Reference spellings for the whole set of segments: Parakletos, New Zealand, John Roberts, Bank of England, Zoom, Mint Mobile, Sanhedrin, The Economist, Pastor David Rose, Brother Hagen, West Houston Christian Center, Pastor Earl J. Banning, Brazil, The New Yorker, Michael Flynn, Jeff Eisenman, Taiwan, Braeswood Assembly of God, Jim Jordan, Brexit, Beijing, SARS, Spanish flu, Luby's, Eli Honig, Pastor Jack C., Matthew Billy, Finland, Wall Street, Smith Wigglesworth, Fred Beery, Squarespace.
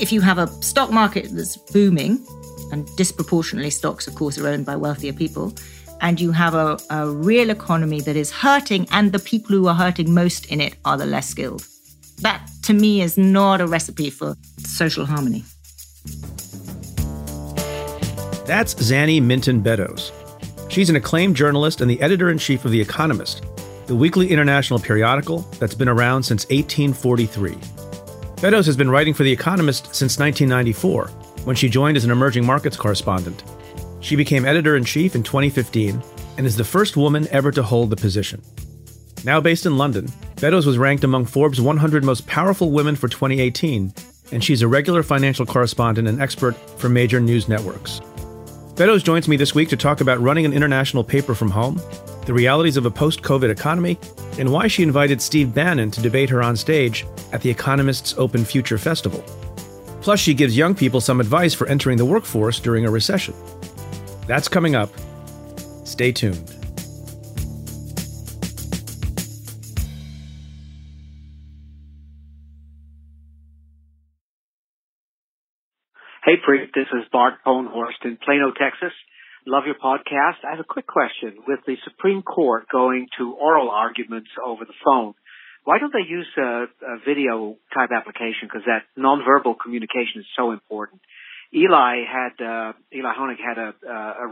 If you have a stock market that's booming, and disproportionately stocks, of course, are owned by wealthier people, and you have a real economy that is hurting, and the people who are hurting most in it are the less skilled. That, to me, is not a recipe for social harmony. That's Zanny Minton Beddoes. She's an acclaimed journalist and the editor-in-chief of The Economist, the weekly international periodical that's been around since 1843. Beddoes has been writing for The Economist since 1994, when she joined as an emerging markets correspondent. She became editor-in-chief in 2015 and is the first woman ever to hold the position. Now based in London, Beddoes was ranked among Forbes' 100 most powerful women for 2018, and she's a regular financial correspondent and expert for major news networks. Beddoes joins me this week to talk about running an international paper from home, the realities of a post-COVID economy, and why she invited Steve Bannon to debate her on stage at The Economist's Open Future Festival. Plus, she gives young people some advice for entering the workforce during a recession. That's coming up. Stay tuned. Hey, Preet, this is Bart Bonehorst in Plano, Texas. Love your podcast. I have a quick question. With the Supreme Court going to oral arguments over the phone, why don't they use a video-type application? Because that nonverbal communication is so important. Eli Honig had a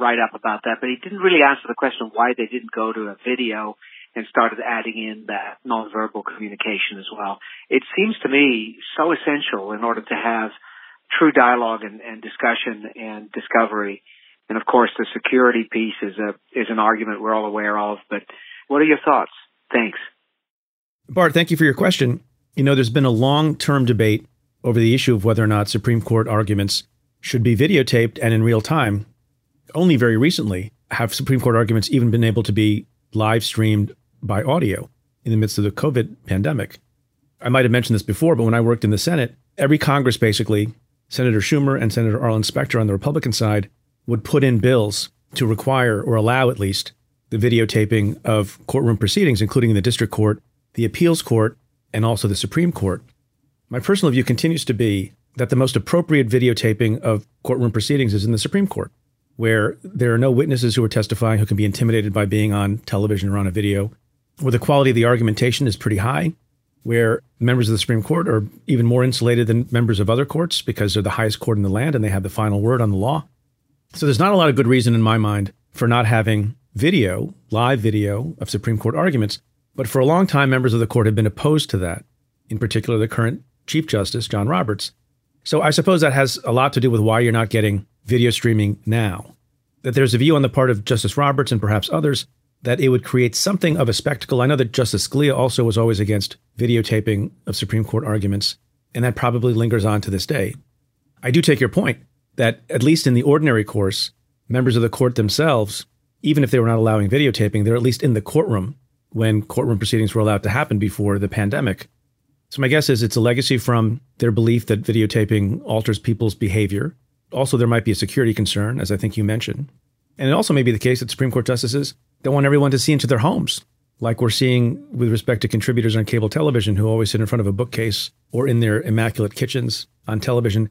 write-up about that, but he didn't really answer the question of why they didn't go to a video and started adding in that nonverbal communication as well. It seems to me so essential in order to have true dialogue and discussion and discovery. And of course, the security piece is an argument we're all aware of. But what are your thoughts? Thanks. Bart, thank you for your question. You know, there's been a long-term debate over the issue of whether or not Supreme Court arguments should be videotaped and in real time. Only very recently have Supreme Court arguments even been able to be live streamed by audio in the midst of the COVID pandemic. I might have mentioned this before, but when I worked in the Senate, every Congress basically, Senator Schumer and Senator Arlen Specter on the Republican side would put in bills to require or allow at least the videotaping of courtroom proceedings, including the district court, the appeals court, and also the Supreme Court. My personal view continues to be that the most appropriate videotaping of courtroom proceedings is in the Supreme Court, where there are no witnesses who are testifying who can be intimidated by being on television or on a video, where the quality of the argumentation is pretty high, where members of the Supreme Court are even more insulated than members of other courts because they're the highest court in the land and they have the final word on the law. So there's not a lot of good reason in my mind for not having video, live video of Supreme Court arguments. But for a long time, members of the court have been opposed to that, in particular, the current Chief Justice, John Roberts. So I suppose that has a lot to do with why you're not getting video streaming now, that there's a view on the part of Justice Roberts and perhaps others that it would create something of a spectacle. I know that Justice Scalia also was always against videotaping of Supreme Court arguments, and that probably lingers on to this day. I do take your point that, at least in the ordinary course, members of the court themselves, even if they were not allowing videotaping, they're at least in the courtroom when courtroom proceedings were allowed to happen before the pandemic. So my guess is it's a legacy from their belief that videotaping alters people's behavior. Also, there might be a security concern, as I think you mentioned. And it also may be the case that Supreme Court justices don't want everyone to see into their homes, like we're seeing with respect to contributors on cable television who always sit in front of a bookcase or in their immaculate kitchens on television.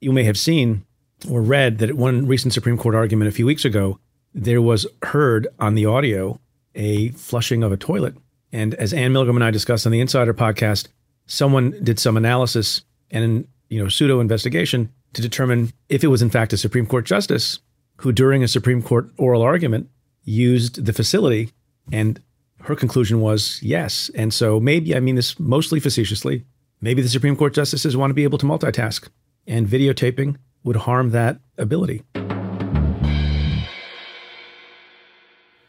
You may have seen or read that at one recent Supreme Court argument a few weeks ago, there was heard on the audio a flushing of a toilet. And as Ann Milgram and I discussed on the Insider Podcast, someone did some analysis and, pseudo investigation to determine if it was in fact a Supreme Court justice who during a Supreme Court oral argument used the facility. And her conclusion was yes. And so maybe, I mean this mostly facetiously, maybe the Supreme Court justices want to be able to multitask, and videotaping would harm that ability.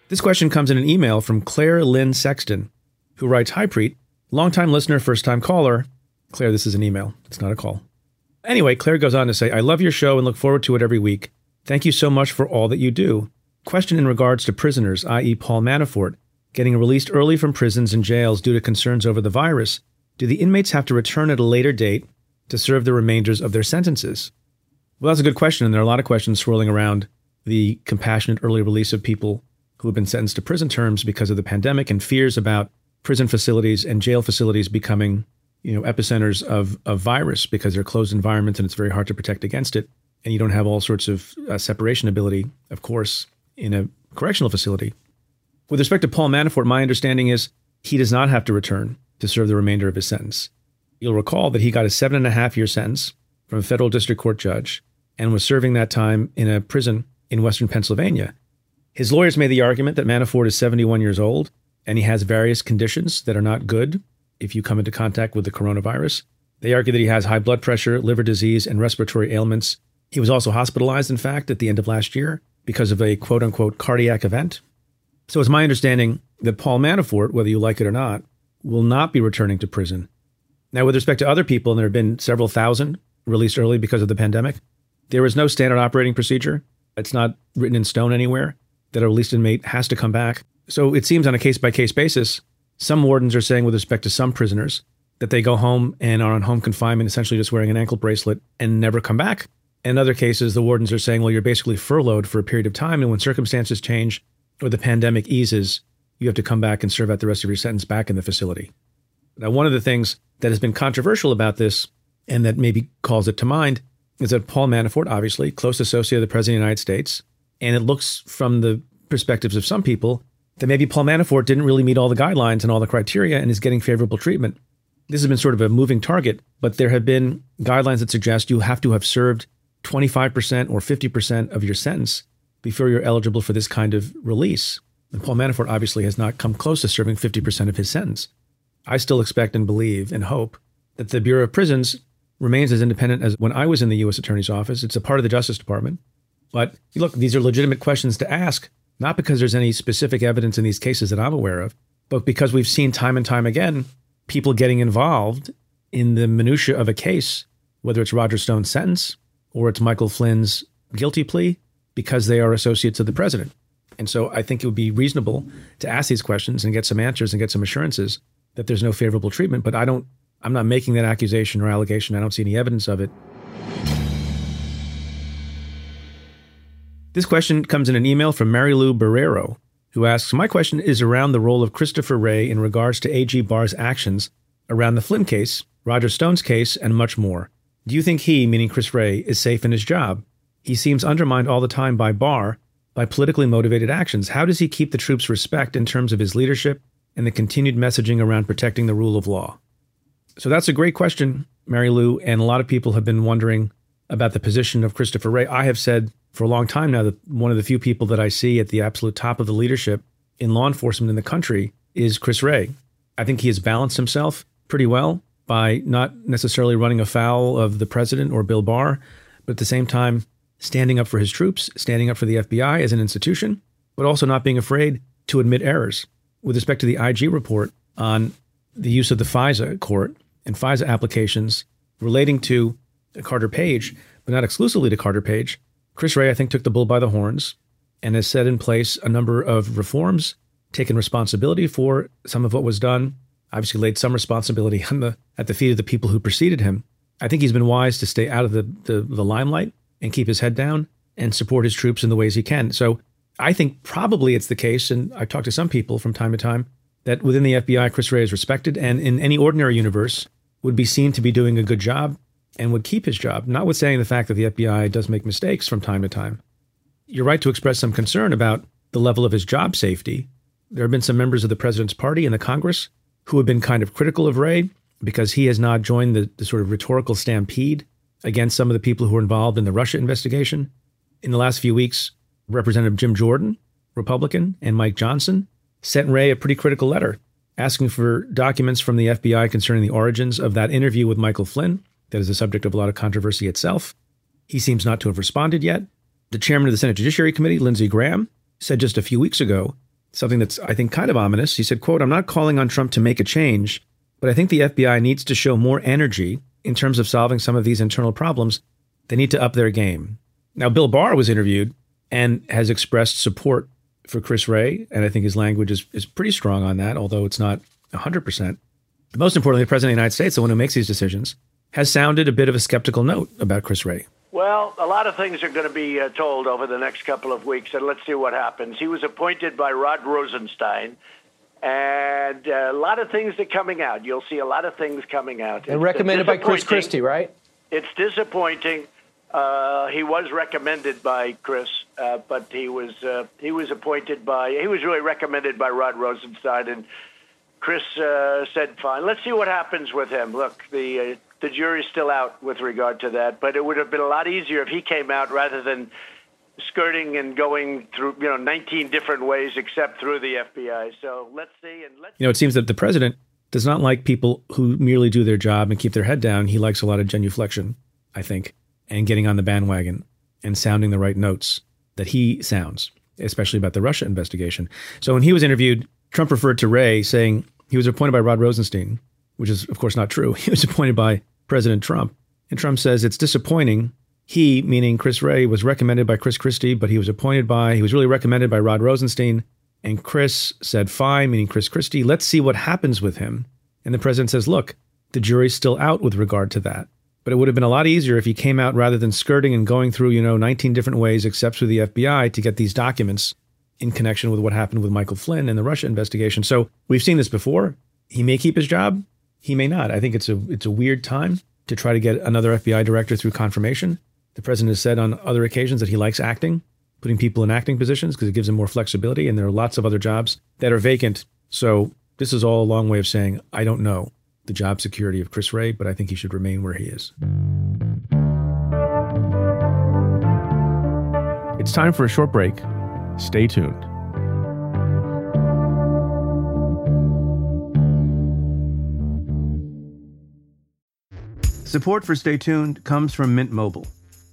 This question comes in an email from Claire Lynn Sexton, who writes, "Hi Preet, longtime listener, first-time caller." Claire, this is an email. It's not a call. Anyway, Claire goes on to say, "I love your show and look forward to it every week. Thank you so much for all that you do. Question in regards to prisoners, i.e. Paul Manafort, getting released early from prisons and jails due to concerns over the virus. Do the inmates have to return at a later date to serve the remainders of their sentences?" Well, that's a good question. And there are a lot of questions swirling around the compassionate early release of people who have been sentenced to prison terms because of the pandemic and fears about prison facilities and jail facilities becoming, epicenters of virus because they're closed environments and it's very hard to protect against it. And you don't have all sorts of separation ability, of course, in a correctional facility. With respect to Paul Manafort, my understanding is he does not have to return to serve the remainder of his sentence. You'll recall that he got a 7.5-year sentence from a federal district court judge and was serving that time in a prison in Western Pennsylvania. His lawyers made the argument that Manafort is 71 years old and he has various conditions that are not good if you come into contact with the coronavirus. They argue that he has high blood pressure, liver disease, and respiratory ailments. He was also hospitalized, in fact, at the end of last year because of a quote-unquote cardiac event. So it's my understanding that Paul Manafort, whether you like it or not, will not be returning to prison. Now, with respect to other people, and there have been several thousand released early because of the pandemic, there is no standard operating procedure. It's not written in stone anywhere that a released inmate has to come back. So it seems on a case-by-case basis, some wardens are saying with respect to some prisoners that they go home and are on home confinement, essentially just wearing an ankle bracelet and never come back. In other cases, the wardens are saying, well, you're basically furloughed for a period of time, and when circumstances change or the pandemic eases, you have to come back and serve out the rest of your sentence back in the facility. Now, one of the things that has been controversial about this and that maybe calls it to mind is that Paul Manafort, obviously, close associate of the President of the United States, and it looks from the perspectives of some people that maybe Paul Manafort didn't really meet all the guidelines and all the criteria and is getting favorable treatment. This has been sort of a moving target, but there have been guidelines that suggest you have to have served 25% or 50% of your sentence before you're eligible for this kind of release. And Paul Manafort obviously has not come close to serving 50% of his sentence. I still expect and believe and hope that the Bureau of Prisons remains as independent as when I was in the U.S. Attorney's Office. It's a part of the Justice Department. But look, these are legitimate questions to ask, not because there's any specific evidence in these cases that I'm aware of, but because we've seen time and time again, people getting involved in the minutia of a case, whether it's Roger Stone's sentence or it's Michael Flynn's guilty plea, because they are associates of the president. And so I think it would be reasonable to ask these questions and get some answers and get some assurances that there's no favorable treatment. But I'm not making that accusation or allegation. I don't see any evidence of it. This question comes in an email from Mary Lou Barrero, who asks, "My question is around the role of Christopher Wray in regards to A.G. Barr's actions around the Flynn case, Roger Stone's case, and much more. Do you think he," meaning Chris Wray, "is safe in his job? He seems undermined all the time by Barr, by politically motivated actions. How does he keep the troops' respect in terms of his leadership and the continued messaging around protecting the rule of law?" So that's a great question, Mary Lou, and a lot of people have been wondering about the position of Christopher Wray. I have said for a long time now that one of the few people that I see at the absolute top of the leadership in law enforcement in the country is Chris Wray. I think he has balanced himself pretty well by not necessarily running afoul of the president or Bill Barr, but at the same time, standing up for his troops, standing up for the FBI as an institution, but also not being afraid to admit errors. With respect to the IG report on the use of the FISA court and FISA applications relating to Carter Page, but not exclusively to Carter Page, Chris Wray, I think, took the bull by the horns and has set in place a number of reforms, taken responsibility for some of what was done, obviously laid some responsibility on at the feet of the people who preceded him. I think he's been wise to stay out of the limelight and keep his head down and support his troops in the ways he can. So I think probably it's the case, and I've talked to some people from time to time, that within the FBI, Chris Wray is respected and in any ordinary universe would be seen to be doing a good job and would keep his job, notwithstanding the fact that the FBI does make mistakes from time to time. You're right to express some concern about the level of his job safety. There have been some members of the president's party and the Congress who have been kind of critical of Wray because he has not joined the sort of rhetorical stampede against some of the people who were involved in the Russia investigation. In the last few weeks, Representative Jim Jordan, Republican, and Mike Johnson sent Wray a pretty critical letter asking for documents from the FBI concerning the origins of that interview with Michael Flynn. That is the subject of a lot of controversy itself. He seems not to have responded yet. The chairman of the Senate Judiciary Committee, Lindsey Graham, said just a few weeks ago something that's, I think, kind of ominous. He said, quote, "I'm not calling on Trump to make a change, but I think the FBI needs to show more energy in terms of solving some of these internal problems. They need to up their game." Now, Bill Barr was interviewed and has expressed support for Chris Wray, and I think his language is pretty strong on that, although it's not 100%. Most importantly, the president of the United States, the one who makes these decisions, has sounded a bit of a skeptical note about Chris Wray. Well, a lot of things are going to be told over the next couple of weeks, and let's see what happens. He was appointed by Rod Rosenstein, and a lot of things are coming out. You'll see a lot of things coming out. And it's recommended by Chris Christie, right? It's disappointing. He was recommended by Chris, but he was appointed by, he was really recommended by Rod Rosenstein, and Chris said, fine, let's see what happens with him. Look, the jury's still out with regard to that, but it would have been a lot easier if he came out rather than skirting and going through, 19 different ways except through the FBI. So let's see. And let's it seems that the president does not like people who merely do their job and keep their head down. He likes a lot of genuflection, I think, and getting on the bandwagon and sounding the right notes that he sounds, especially about the Russia investigation. So when he was interviewed, Trump referred to Wray saying he was appointed by Rod Rosenstein, which is, of course, not true. He was appointed by President Trump. And Trump says it's disappointing. He, meaning Chris Wray, was recommended by Chris Christie, but he was really recommended by Rod Rosenstein. And Chris said, fine, meaning Chris Christie, let's see what happens with him. And the president says, look, the jury's still out with regard to that. But it would have been a lot easier if he came out rather than skirting and going through, 19 different ways except through the FBI to get these documents in connection with what happened with Michael Flynn and the Russia investigation. So we've seen this before. He may keep his job. He may not. I think it's a weird time to try to get another FBI director through confirmation. The president has said on other occasions that he likes acting, putting people in acting positions because it gives him more flexibility. And there are lots of other jobs that are vacant. So this is all a long way of saying, I don't know the job security of Chris Wray, but I think he should remain where he is. It's time for a short break. Stay tuned. Support for Stay Tuned comes from Mint Mobile.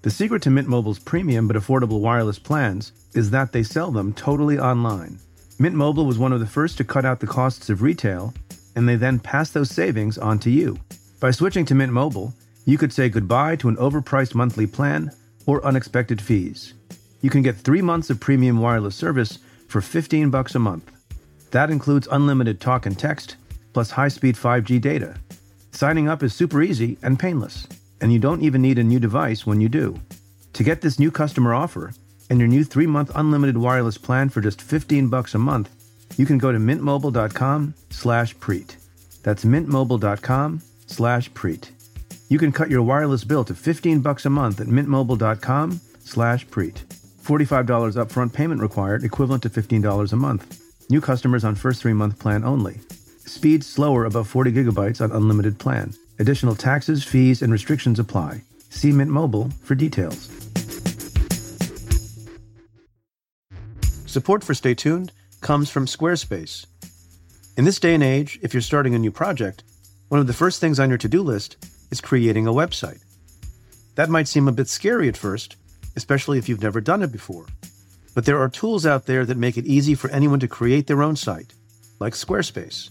The secret to Mint Mobile's premium but affordable wireless plans is that they sell them totally online. Mint Mobile was one of the first to cut out the costs of retail, and they then pass those savings on to you. By switching to Mint Mobile, you could say goodbye to an overpriced monthly plan or unexpected fees. You can get 3 months of premium wireless service for $15 a month. That includes unlimited talk and text, plus high-speed 5G data. Signing up is super easy and painless, and you don't even need a new device when you do. To get this new customer offer and your new 3-month unlimited wireless plan for just $15 a month, you can go to mintmobile.com/Preet. That's mintmobile.com/Preet. You can cut your wireless bill to $15 a month at mintmobile.com/Preet. $45 upfront payment required, equivalent to $15 a month. New customers on first 3-month plan only. Speeds slower above 40 gigabytes on unlimited plan. Additional taxes, fees, and restrictions apply. See Mint Mobile for details. Support for Stay Tuned comes from Squarespace. In this day and age, if you're starting a new project, one of the first things on your to-do list is creating a website. That might seem a bit scary at first, especially if you've never done it before. But there are tools out there that make it easy for anyone to create their own site, like Squarespace.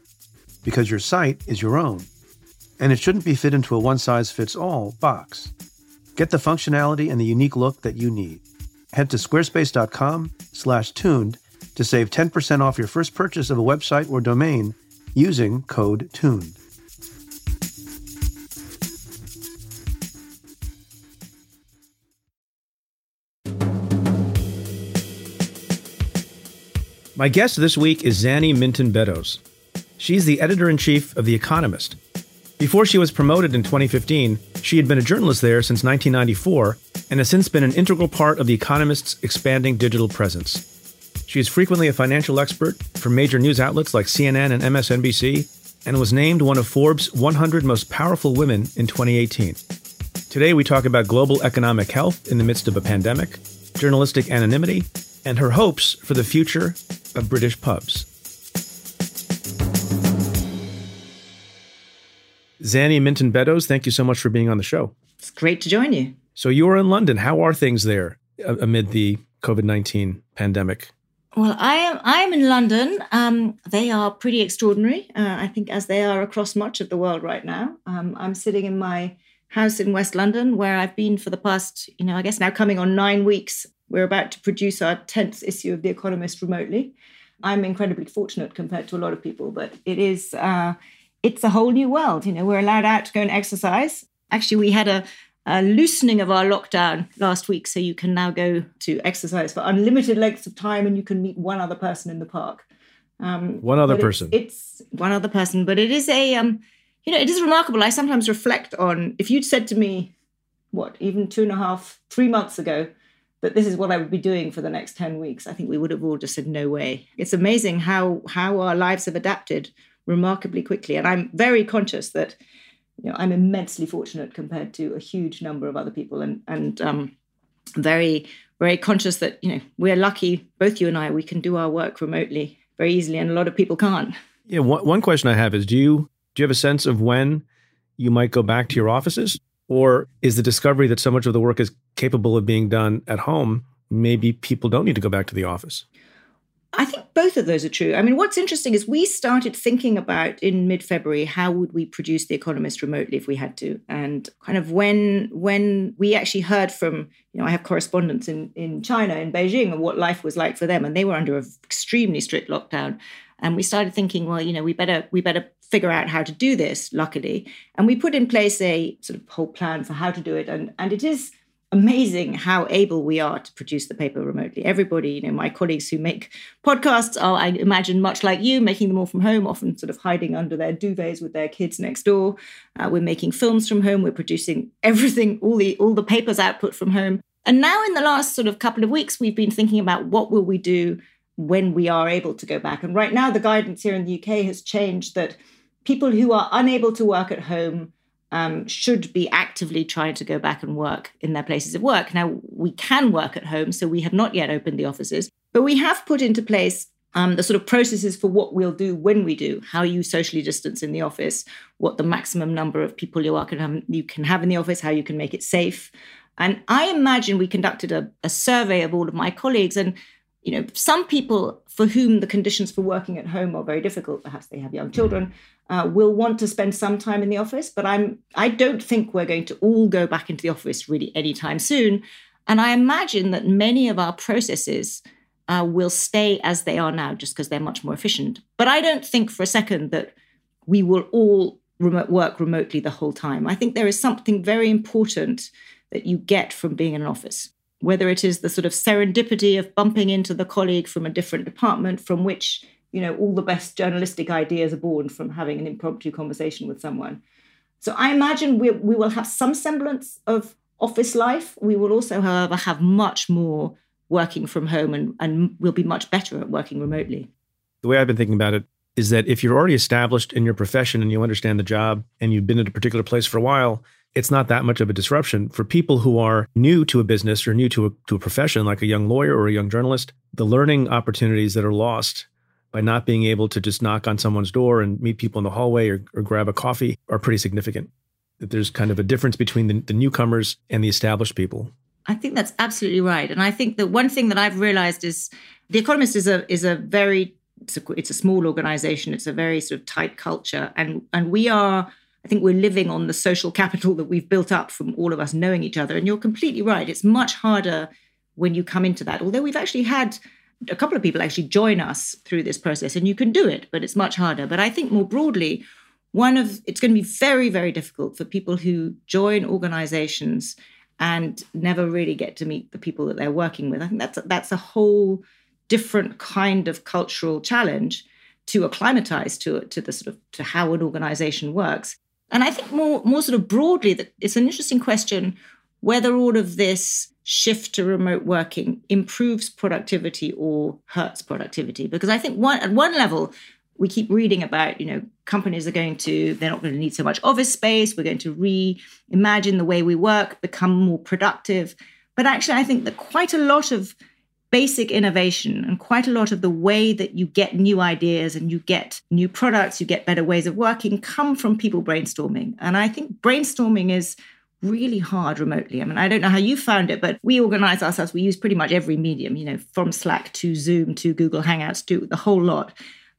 Because your site is your own, and it shouldn't be fit into a one-size-fits-all box. Get the functionality and the unique look that you need. Head to squarespace.com/tuned to save 10% off your first purchase of a website or domain using code TUNED. My guest this week is Zanny Minton Beddoes. She's the editor-in-chief of The Economist. Before she was promoted in 2015, she had been a journalist there since 1994 and has since been an integral part of The Economist's expanding digital presence. She is frequently a financial expert for major news outlets like CNN and MSNBC and was named one of Forbes' 100 Most Powerful Women in 2018. Today we talk about global economic health in the midst of a pandemic, journalistic anonymity, and her hopes for the future of British pubs. Zanny Minton Beddoes, thank you so much for being on the show. It's great to join you. So you are in London. How are things there amid the COVID-19 pandemic? Well, I am in London. They are pretty extraordinary, I think, as they are across much of the world right now. I'm sitting in my house in West London, where I've been for the past, I guess now coming on 9 weeks. We're about to produce our 10th issue of The Economist remotely. I'm incredibly fortunate compared to a lot of people, but it is... It's a whole new world. We're allowed out to go and exercise. Actually, we had a loosening of our lockdown last week, so you can now go to exercise for unlimited lengths of time and you can meet one other person in the park. It's one other person, but it is it is remarkable. I sometimes reflect on, if you'd said to me, even 3 months ago, that this is what I would be doing for the next 10 weeks, I think we would have all just said, no way. It's amazing how our lives have adapted remarkably quickly. And I'm very conscious that, I'm immensely fortunate compared to a huge number of other people and very, very conscious that, we're lucky, both you and I, we can do our work remotely very easily and a lot of people can't. Yeah. One question I have is, do you have a sense of when you might go back to your offices, or is the discovery that so much of the work is capable of being done at home, maybe people don't need to go back to the office? I think both of those are true. I mean, what's interesting is we started thinking about in mid-February, how would we produce The Economist remotely if we had to? And kind of when we actually heard from, I have correspondents in China, in Beijing, and what life was like for them. And they were under an extremely strict lockdown. And we started thinking, we better figure out how to do this, luckily. And we put in place a sort of whole plan for how to do it. And it is amazing how able we are to produce the paper remotely. Everybody, my colleagues who make podcasts are, I imagine, much like you, making them all from home, often sort of hiding under their duvets with their kids next door. We're making films from home. We're producing everything, all the papers output from home. And now in the last sort of couple of weeks, we've been thinking about what will we do when we are able to go back. And right now, the guidance here in the UK has changed that people who are unable to work at home should be actively trying to go back and work in their places of work. Now, we can work at home, so we have not yet opened the offices, but we have put into place the sort of processes for what we'll do when we do, how you socially distance in the office, what the maximum number of people you can have in the office, how you can make it safe. And I imagine we conducted a survey of all of my colleagues, and some people for whom the conditions for working at home are very difficult, perhaps they have young children, will want to spend some time in the office. But I don't think we're going to all go back into the office really anytime soon. And I imagine that many of our processes will stay as they are now just because they're much more efficient. But I don't think for a second that we will all work remotely the whole time. I think there is something very important that you get from being in an office, whether it is the sort of serendipity of bumping into the colleague from a different department from which, all the best journalistic ideas are born from having an impromptu conversation with someone. So I imagine we will have some semblance of office life. We will also, however, have much more working from home and we'll be much better at working remotely. The way I've been thinking about it is that if you're already established in your profession and you understand the job and you've been at a particular place for a while, it's not that much of a disruption. For people who are new to a business or new to a profession, like a young lawyer or a young journalist, the learning opportunities that are lost by not being able to just knock on someone's door and meet people in the hallway or grab a coffee are pretty significant. That there's kind of a difference between the newcomers and the established people. I think that's absolutely right. And I think that one thing that I've realized is The Economist is a small organization. It's a very sort of tight culture. And we are, I think we're living on the social capital that we've built up from all of us knowing each other. And you're completely right. It's much harder when you come into that. Although we've actually had a couple of people actually join us through this process, and you can do it, but it's much harder. But I think more broadly, it's going to be very, very difficult for people who join organizations and never really get to meet the people that they're working with. I think that's a whole different kind of cultural challenge to acclimatize to how an organization works. And I think more sort of broadly, that it's an interesting question whether all of this shift to remote working improves productivity or hurts productivity. Because I think at one level, we keep reading about, companies they're not going to need so much office space. We're going to reimagine the way we work, become more productive. But actually, I think that quite a lot of basic innovation and quite a lot of the way that you get new ideas and you get new products, you get better ways of working, come from people brainstorming. And I think brainstorming is really hard remotely. I mean, I don't know how you found it, but we organize ourselves. We use pretty much every medium, from Slack to Zoom to Google Hangouts to the whole lot.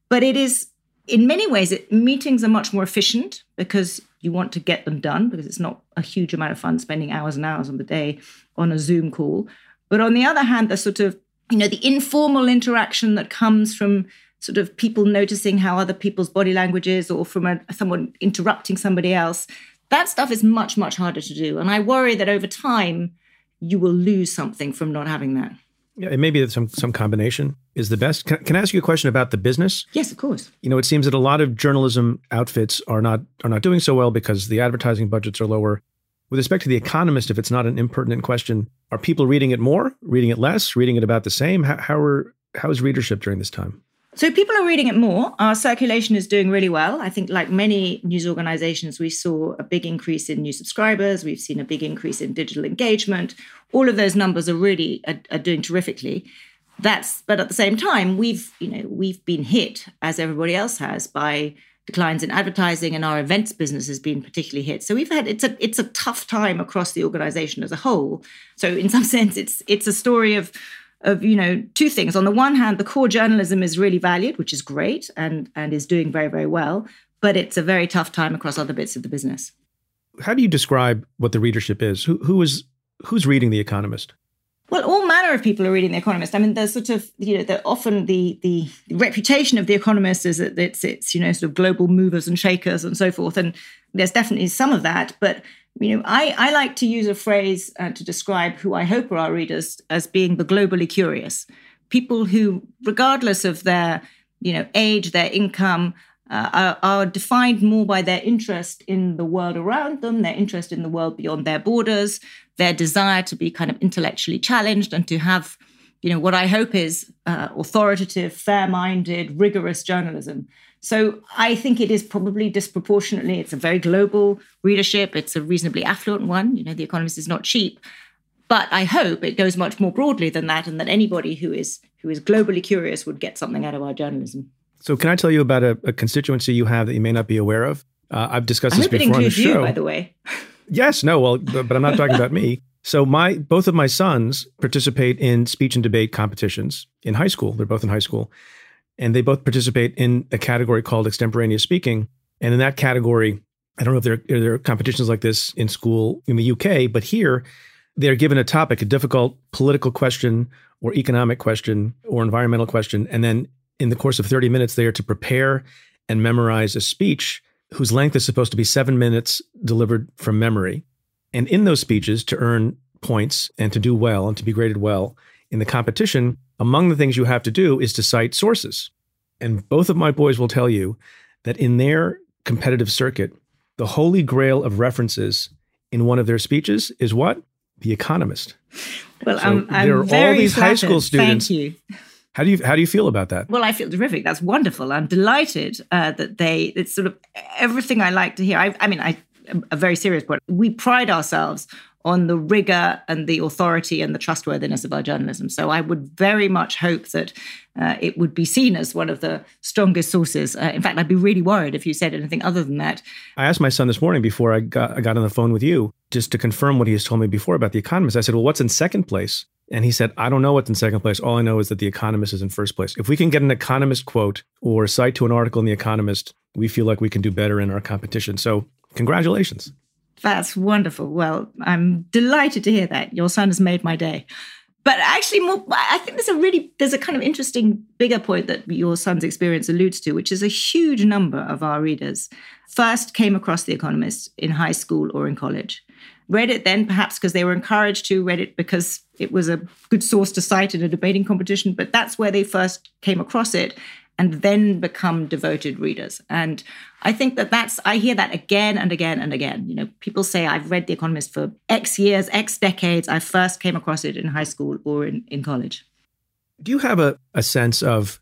But it is, in many ways, meetings are much more efficient because you want to get them done, because it's not a huge amount of fun spending hours and hours on the day on a Zoom call. But on the other hand, the sort of, the informal interaction that comes from sort of people noticing how other people's body language is, or from someone interrupting somebody else, that stuff is much, much harder to do. And I worry that over time, you will lose something from not having that. Yeah, and maybe some combination is the best. Can I ask you a question about the business? Yes, of course. It seems that a lot of journalism outfits are not doing so well because the advertising budgets are lower. With respect to The Economist, if it's not an impertinent question, are people reading it more, reading it less, reading it about the same? How is readership during this time? So people are reading it more. Our circulation is doing really well. I think like many news organizations, we saw a big increase in new subscribers. We've seen a big increase in digital engagement. All of those numbers are doing terrifically. But at the same time, we've been hit, as everybody else has, by declines in advertising, and our events business has been particularly hit. So it's a tough time across the organization as a whole. So in some sense, it's a story of two things. On the one hand, the core journalism is really valued, which is great and is doing very, very well, but it's a very tough time across other bits of the business. How do you describe what the readership is? Who's reading The Economist? Well, all manner of people are reading The Economist. I mean, there's sort of, often the reputation of The Economist is that it's global movers and shakers and so forth. And there's definitely some of that. But, I like to use a phrase to describe who I hope are our readers as being the globally curious. People who, regardless of their, age, their income, are defined more by their interest in the world around them, their interest in the world beyond their borders, their desire to be kind of intellectually challenged and to have, what I hope is authoritative, fair-minded, rigorous journalism. So I think it is probably disproportionately, it's a very global readership. It's a reasonably affluent one. The Economist is not cheap. But I hope it goes much more broadly than that, and that anybody who is globally curious would get something out of our journalism. So can I tell you about a constituency you have that you may not be aware of? I've discussed this before on the show. I hope it includes you, by the way. Yes, no, well, but I'm not talking about me. So both of my sons participate in speech and debate competitions in high school. They're both in high school. And they both participate in a category called extemporaneous speaking. And in that category, I don't know if there are competitions like this in school in the UK, but here they're given a topic, a difficult political question or economic question or environmental question, and then in the course of 30 minutes, they are to prepare and memorize a speech whose length is supposed to be 7 minutes delivered from memory. And in those speeches, to earn points and to do well and to be graded well in the competition, among the things you have to do is to cite sources. And both of my boys will tell you that in their competitive circuit, the holy grail of references in one of their speeches is what? The Economist. Well, so there are all these high school students. Thank you. How do you feel about that? Well, I feel terrific. That's wonderful. I'm delighted that it's sort of everything I like to hear. I mean, I a very serious point. We pride ourselves on the rigor and the authority and the trustworthiness of our journalism. So I would very much hope that it would be seen as one of the strongest sources. In fact, I'd be really worried if you said anything other than that. I asked my son this morning before I got on the phone with you, just to confirm what he has told me before about The Economist. I said, well, what's in second place? And he said, I don't know what's in second place. All I know is that The Economist is in first place. If we can get an Economist quote or cite to an article in The Economist, we feel like we can do better in our competition. So congratulations. That's wonderful. Well, I'm delighted to hear that. Your son has made my day. But actually, I think there's a kind of interesting bigger point that your son's experience alludes to, which is a huge number of our readers first came across The Economist in high school or in college. Read it then, perhaps because they were encouraged to, read it because it was a good source to cite in a debating competition, but that's where they first came across it and then become devoted readers. And I think I hear that again and again and again. You know, people say, I've read The Economist for X years, X decades. I first came across it in high school or in college. Do you have a sense of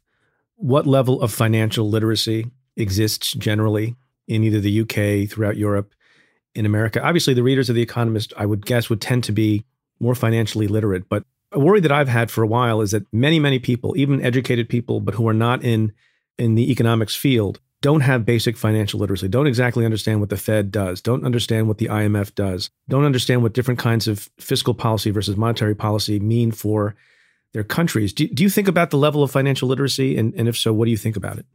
what level of financial literacy exists generally in either the UK, throughout Europe, in America? Obviously, the readers of The Economist, I would guess, would tend to be more financially literate. But a worry that I've had for a while is that many, many people, even educated people, but who are not in the economics field, don't have basic financial literacy, don't exactly understand what the Fed does, don't understand what the IMF does, don't understand what different kinds of fiscal policy versus monetary policy mean for their countries. Do you think about the level of financial literacy? And if so, what do you think about it?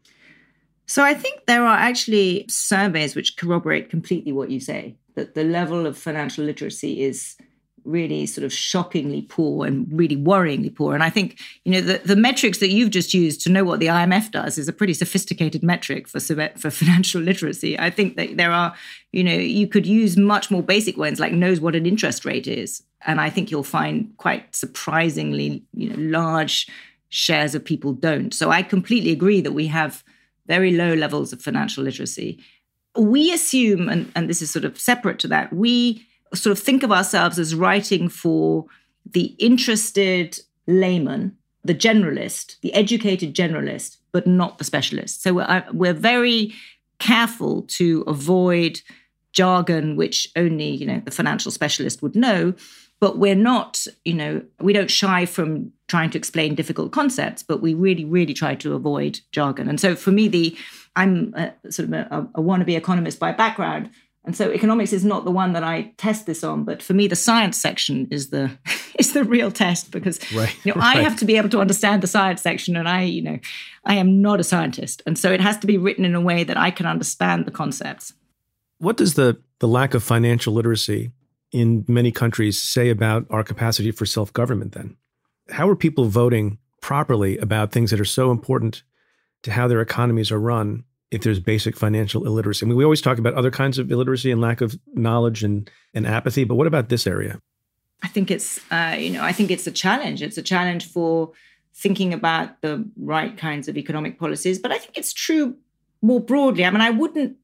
So I think there are actually surveys which corroborate completely what you say, that the level of financial literacy is really sort of shockingly poor and really worryingly poor. And I think, you know, the metrics that you've just used to know what the IMF does is a pretty sophisticated metric for financial literacy. I think that there are, you know, you could use much more basic ones like knows what an interest rate is. And I think you'll find quite surprisingly, you know, large shares of people don't. So I completely agree that we have very low levels of financial literacy. We assume, and this is sort of separate to that, we sort of think of ourselves as writing for the interested layman, the generalist, the educated generalist, but not the specialist. So we're very careful to avoid jargon, which only, you know, the financial specialist would know. But we're not, you know, we don't shy from trying to explain difficult concepts, but we really, really try to avoid jargon. And so for me, I'm sort of a wannabe economist by background. And so economics is not the one that I test this on. But for me, the science section is the real test because I have to be able to understand the science section. And I am not a scientist. And so it has to be written in a way that I can understand the concepts. What does the lack of financial literacy in many countries say about our capacity for self-government then? How are people voting properly about things that are so important to how their economies are run if there's basic financial illiteracy? I mean, we always talk about other kinds of illiteracy and lack of knowledge and apathy, but what about this area? I think it's a challenge. It's a challenge for thinking about the right kinds of economic policies, but I think it's true more broadly. I mean, I wouldn't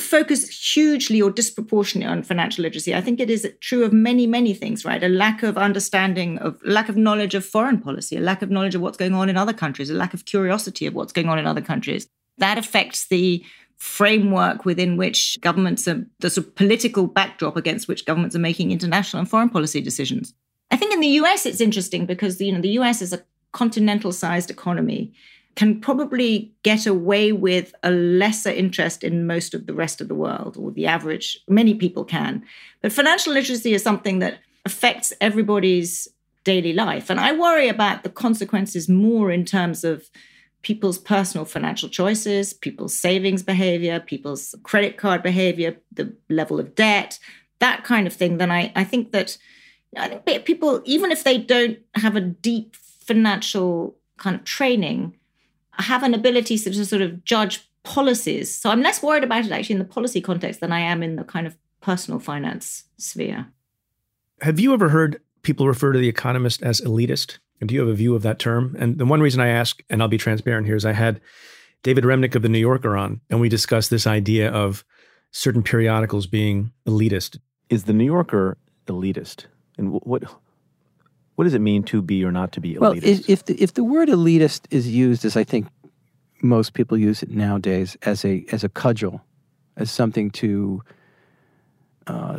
focus hugely or disproportionately on financial literacy. I think it is true of many, many things, right? A lack of understanding, lack of knowledge of foreign policy, a lack of knowledge of what's going on in other countries, a lack of curiosity of what's going on in other countries. That affects the framework within which governments are, the sort of political backdrop against which governments are making international and foreign policy decisions. I think in the US, it's interesting because, you know, the US is a continental-sized economy, can probably get away with a lesser interest in most of the rest of the world, or the average, many people can. But financial literacy is something that affects everybody's daily life. And I worry about the consequences more in terms of people's personal financial choices, people's savings behavior, people's credit card behavior, the level of debt, that kind of thing. Then I think people, even if they don't have a deep financial kind of training, have an ability to sort of judge policies. So I'm less worried about it actually in the policy context than I am in the kind of personal finance sphere. Have you ever heard people refer to The Economist as elitist? And do you have a view of that term? And the one reason I ask, and I'll be transparent here, is I had David Remnick of The New Yorker on, and we discussed this idea of certain periodicals being elitist. Is The New Yorker elitist? And what does it mean to be or not to be elitist? Well, if the word elitist is used, as I think most people use it nowadays, as a cudgel, as something to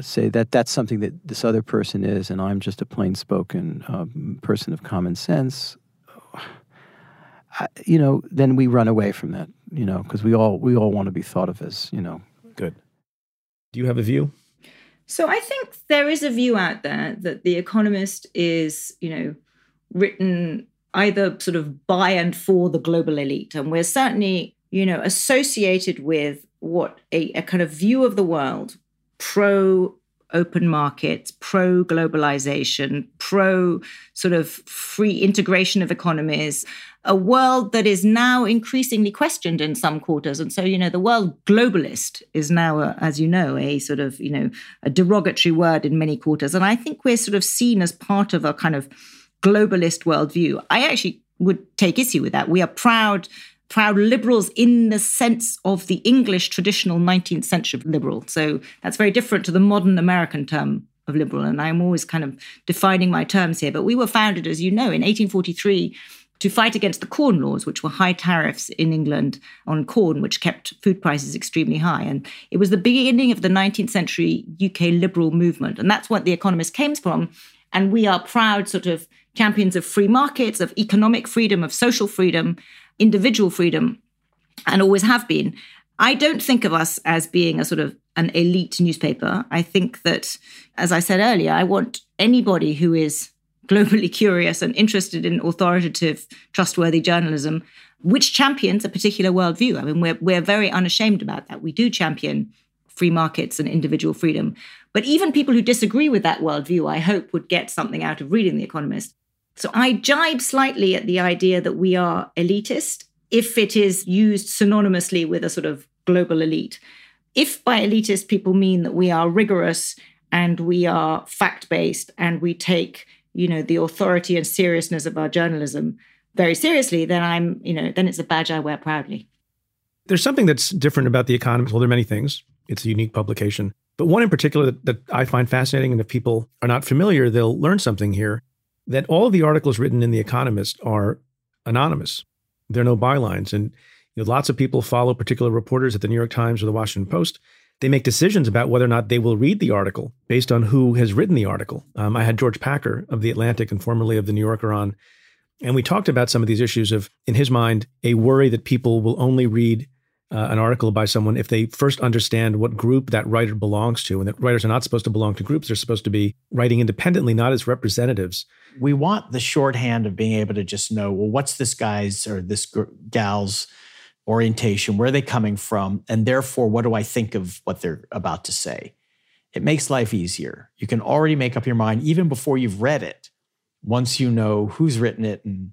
say that that's something that this other person is, and I'm just a plain-spoken person of common sense, then we run away from that, because we all want to be thought of as, Good. Do you have a view? So I think there is a view out there that The Economist is, written either sort of by and for the global elite. And we're certainly, associated with what a kind of view of the world, pro-open markets, pro-globalization, pro sort of free integration of economies, a world that is now increasingly questioned in some quarters. And so, the world globalist is now, as you know, a sort of, a derogatory word in many quarters. And I think we're sort of seen as part of a kind of globalist worldview. I actually would take issue with that. We are proud liberals in the sense of the English traditional 19th century liberal. So that's very different to the modern American term of liberal. And I'm always kind of defining my terms here. But we were founded, as you know, in 1843 to fight against the Corn Laws, which were high tariffs in England on corn, which kept food prices extremely high. And it was the beginning of the 19th century UK liberal movement. And that's what The Economist came from. And we are proud sort of champions of free markets, of economic freedom, of social freedom, individual freedom, and always have been. I don't think of us as being a sort of an elite newspaper. I think that, as I said earlier, I want anybody who is globally curious and interested in authoritative, trustworthy journalism, which champions a particular worldview. I mean, we're very unashamed about that. We do champion free markets and individual freedom. But even people who disagree with that worldview, I hope, would get something out of reading The Economist. So I jibe slightly at the idea that we are elitist if it is used synonymously with a sort of global elite. If by elitist people mean that we are rigorous and we are fact-based and we take, the authority and seriousness of our journalism very seriously, then I'm, then it's a badge I wear proudly. There's something that's different about The Economist. Well, there are many things. It's a unique publication. But one in particular that I find fascinating, and if people are not familiar, they'll learn something here, that all of the articles written in The Economist are anonymous. There are no bylines. And lots of people follow particular reporters at the New York Times or the Washington Post. They make decisions about whether or not they will read the article based on who has written the article. I had George Packer of The Atlantic and formerly of The New Yorker on, and we talked about some of these issues of, in his mind, a worry that people will only read an article by someone if they first understand what group that writer belongs to, and that writers are not supposed to belong to groups. They're supposed to be writing independently, not as representatives. We want the shorthand of being able to just know, well, what's this guy's or this gal's orientation? Where are they coming from? And therefore, what do I think of what they're about to say? It makes life easier. You can already make up your mind even before you've read it, once you know who's written it and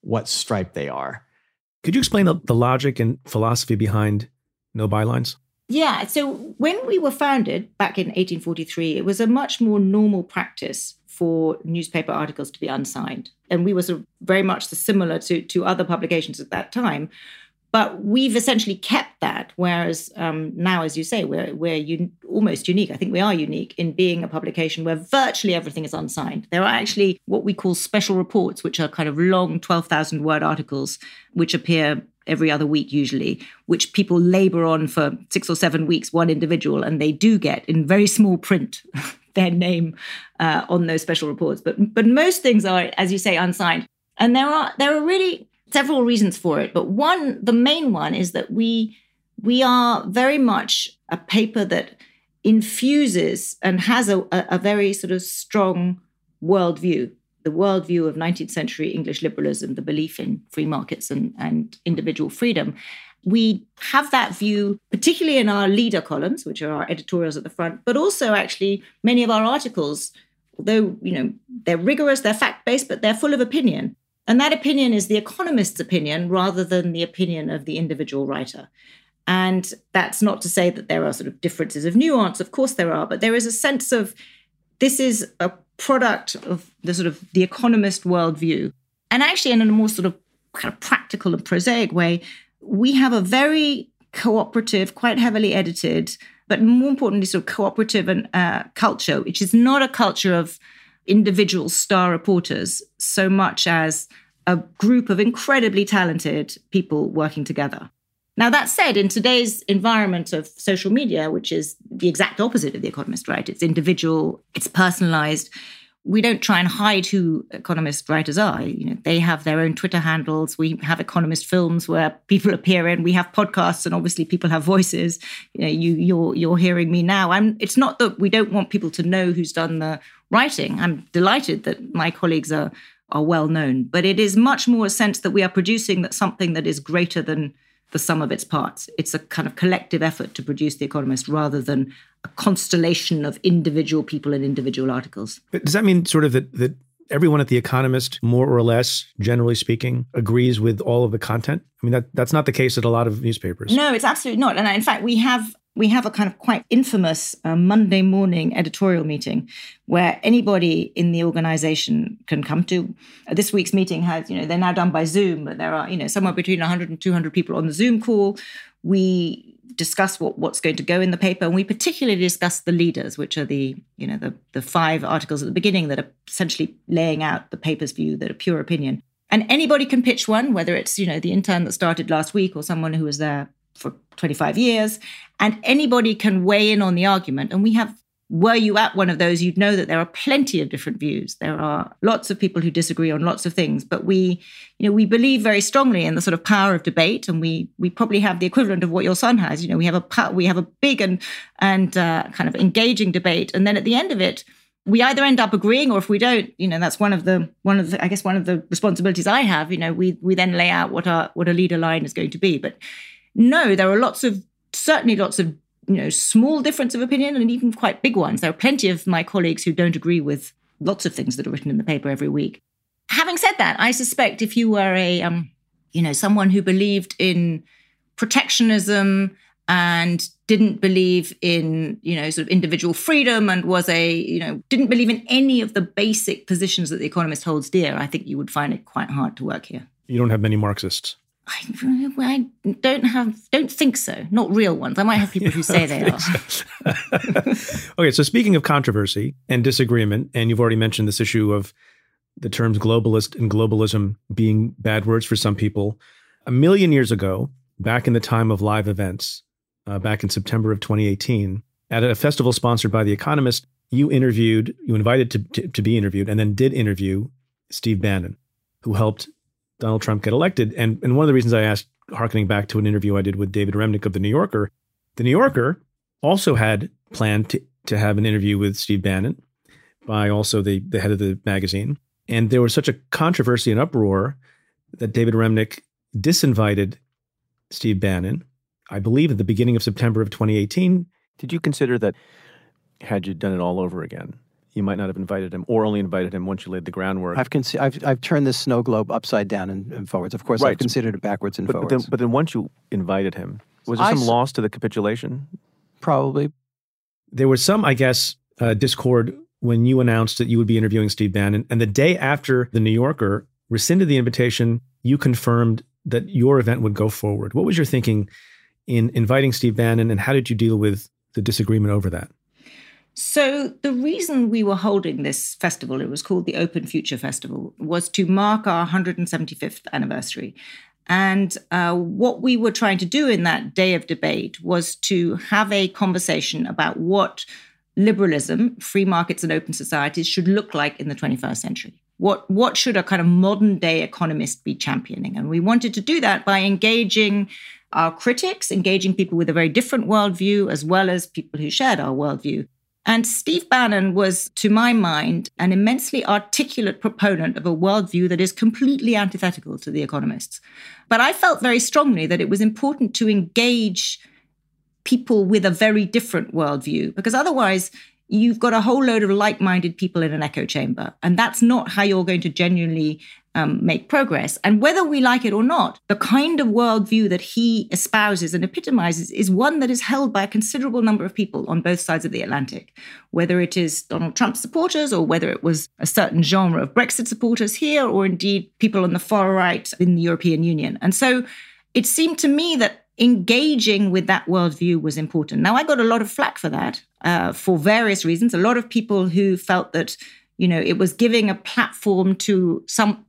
what stripe they are. Could you explain the logic and philosophy behind no bylines? Yeah. So when we were founded back in 1843, it was a much more normal practice for newspaper articles to be unsigned. And we were sort of very much similar to other publications at that time. But we've essentially kept that, whereas now, as you say, we're almost unique. I think we are unique in being a publication where virtually everything is unsigned. There are actually what we call special reports, which are kind of long 12,000-word articles, which appear every other week usually, which people labor on for 6 or 7 weeks, one individual, and they do get in very small print their name on those special reports. But most things are, as you say, unsigned. And there are really several reasons for it, but one, the main one, is that we are very much a paper that infuses and has a very sort of strong worldview, the worldview of 19th century English liberalism, the belief in free markets and individual freedom. We have that view, particularly in our leader columns, which are our editorials at the front, but also actually many of our articles, although, they're rigorous, they're fact-based, but they're full of opinion. And that opinion is the economist's opinion rather than the opinion of the individual writer. And that's not to say that there are sort of differences of nuance. Of course there are, but there is a sense of this is a product of the sort of the economist worldview. And actually in a more sort of kind of practical and prosaic way, we have a very cooperative, quite heavily edited, but more importantly sort of cooperative and culture, which is not a culture of individual star reporters so much as a group of incredibly talented people working together. Now, that said, in today's environment of social media, which is the exact opposite of The Economist, right? It's individual, it's personalized. We don't try and hide who Economist writers are. You know, they have their own Twitter handles. We have Economist films where people appear in. We have podcasts, and obviously people have voices. You know, you're hearing me now. It's not that we don't want people to know who's done the writing. I'm delighted that my colleagues are well known, but it is much more a sense that we are producing that something that is greater than the sum of its parts. It's a kind of collective effort to produce The Economist rather than a constellation of individual people and individual articles. But does that mean sort of that everyone at The Economist, more or less, generally speaking, agrees with all of the content? I mean, that's not the case at a lot of newspapers. No, it's absolutely not. And in fact, we have a kind of quite infamous Monday morning editorial meeting where anybody in the organization can come to. This week's meeting has, you know, they're now done by Zoom, but there are, you know, somewhere between 100 and 200 people on the Zoom call. We discuss what's going to go in the paper. And we particularly discuss the leaders, which are the five articles at the beginning that are essentially laying out the paper's view, that are pure opinion. And anybody can pitch one, whether it's, you know, the intern that started last week or someone who was there for 25 years, and anybody can weigh in on the argument. And were you at one of those, you'd know that there are plenty of different views. There are lots of people who disagree on lots of things, but we believe very strongly in the sort of power of debate, and we probably have the equivalent of what your son has. You know, we have a big and kind of engaging debate, and then at the end of it, we either end up agreeing, or if we don't, you know, that's one of the I guess one of the responsibilities I have. You know, we then lay out what a leader line is going to be, but. No, there are certainly lots of, you know, small difference of opinion and even quite big ones. There are plenty of my colleagues who don't agree with lots of things that are written in the paper every week. Having said that, I suspect if you were someone who believed in protectionism and didn't believe in, you know, sort of individual freedom and didn't believe in any of the basic positions that The Economist holds dear, I think you would find it quite hard to work here. You don't have many Marxists. I don't think so. Not real ones. I might have people who say they are. Okay, so speaking of controversy and disagreement, and you've already mentioned this issue of the terms globalist and globalism being bad words for some people. 1 million years ago, back in the time of live events, back in September of 2018, at a festival sponsored by The Economist, you invited to be interviewed and then did interview Steve Bannon, who helped Donald Trump get elected. And one of the reasons I asked, hearkening back to an interview I did with David Remnick of The New Yorker also had planned to have an interview with Steve Bannon by also the head of the magazine. And there was such a controversy and uproar that David Remnick disinvited Steve Bannon, I believe at the beginning of September of 2018. Did you consider that had you done it all over again, you might not have invited him, or only invited him once you laid the groundwork? I've turned this snow globe upside down and forwards. Of course, right. I've considered it backwards and forwards. But then once you invited him, was there some loss to the capitulation? Probably. There was some, I guess, discord when you announced that you would be interviewing Steve Bannon. And the day after The New Yorker rescinded the invitation, you confirmed that your event would go forward. What was your thinking in inviting Steve Bannon, and how did you deal with the disagreement over that? So the reason we were holding this festival, it was called the Open Future Festival, was to mark our 175th anniversary. And what we were trying to do in that day of debate was to have a conversation about what liberalism, free markets and open societies should look like in the 21st century. What should a kind of modern day economist be championing? And we wanted to do that by engaging our critics, engaging people with a very different worldview, as well as people who shared our worldview. And Steve Bannon was, to my mind, an immensely articulate proponent of a worldview that is completely antithetical to The Economist's. But I felt very strongly that it was important to engage people with a very different worldview, because otherwise you've got a whole load of like-minded people in an echo chamber. And that's not how you're going to genuinely make progress. And whether we like it or not, the kind of worldview that he espouses and epitomizes is one that is held by a considerable number of people on both sides of the Atlantic, whether it is Donald Trump supporters or whether it was a certain genre of Brexit supporters here, or indeed people on the far right in the European Union. And so it seemed to me that engaging with that worldview was important. Now, I got a lot of flack for that, for various reasons. A lot of people who felt that, you know, it was giving a platform to somebody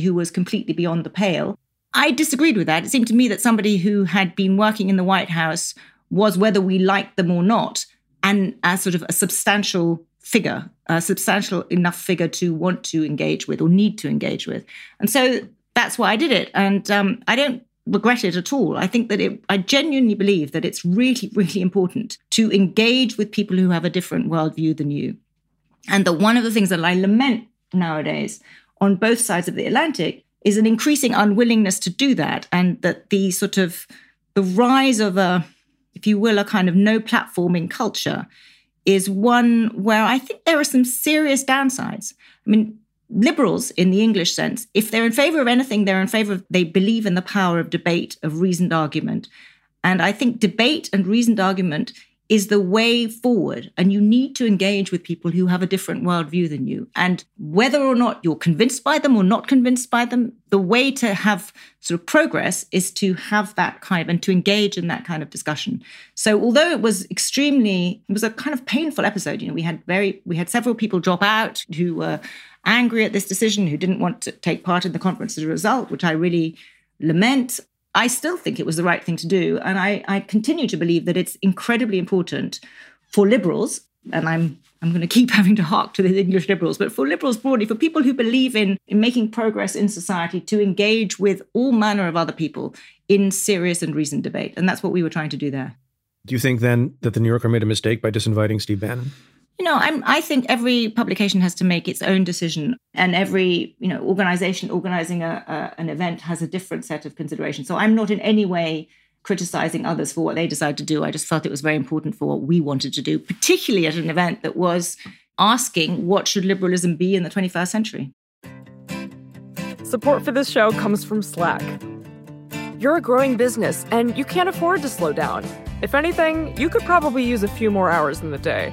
who was completely beyond the pale. I disagreed with that. It seemed to me that somebody who had been working in the White House was, whether we liked them or not, and as sort of a substantial figure, a substantial enough figure to want to engage with or need to engage with. And so that's why I did it. And I don't regret it at all. I think that I genuinely believe that it's really, really important to engage with people who have a different worldview than you. And that one of the things that I lament nowadays on both sides of the Atlantic is an increasing unwillingness to do that, and that the sort of the rise of a, if you will, a kind of no platforming culture is one where I think there are some serious downsides. I mean, liberals in the English sense, if they're in favor of anything, they're in favor of, they believe in the power of debate, of reasoned argument. And I think debate and reasoned argument is the way forward. And you need to engage with people who have a different worldview than you. And whether or not you're convinced by them or not convinced by them, the way to have sort of progress is to have that kind of, and to engage in that kind of discussion. So although it was extremely, it was a kind of painful episode. You know, we had several people drop out who were angry at this decision, who didn't want to take part in the conference as a result, which I really lament. I still think it was the right thing to do. And I continue to believe that it's incredibly important for liberals, and I'm going to keep having to hark to the English liberals, but for liberals broadly, for people who believe in making progress in society, to engage with all manner of other people in serious and reasoned debate. And that's what we were trying to do there. Do you think then that The New Yorker made a mistake by disinviting Steve Bannon? You know, I think every publication has to make its own decision, and every, you know, organization organizing an event has a different set of considerations. So I'm not in any way criticizing others for what they decide to do. I just felt it was very important for what we wanted to do, particularly at an event that was asking what should liberalism be in the 21st century. Support for this show comes from Slack. You're a growing business and you can't afford to slow down. If anything, you could probably use a few more hours in the day.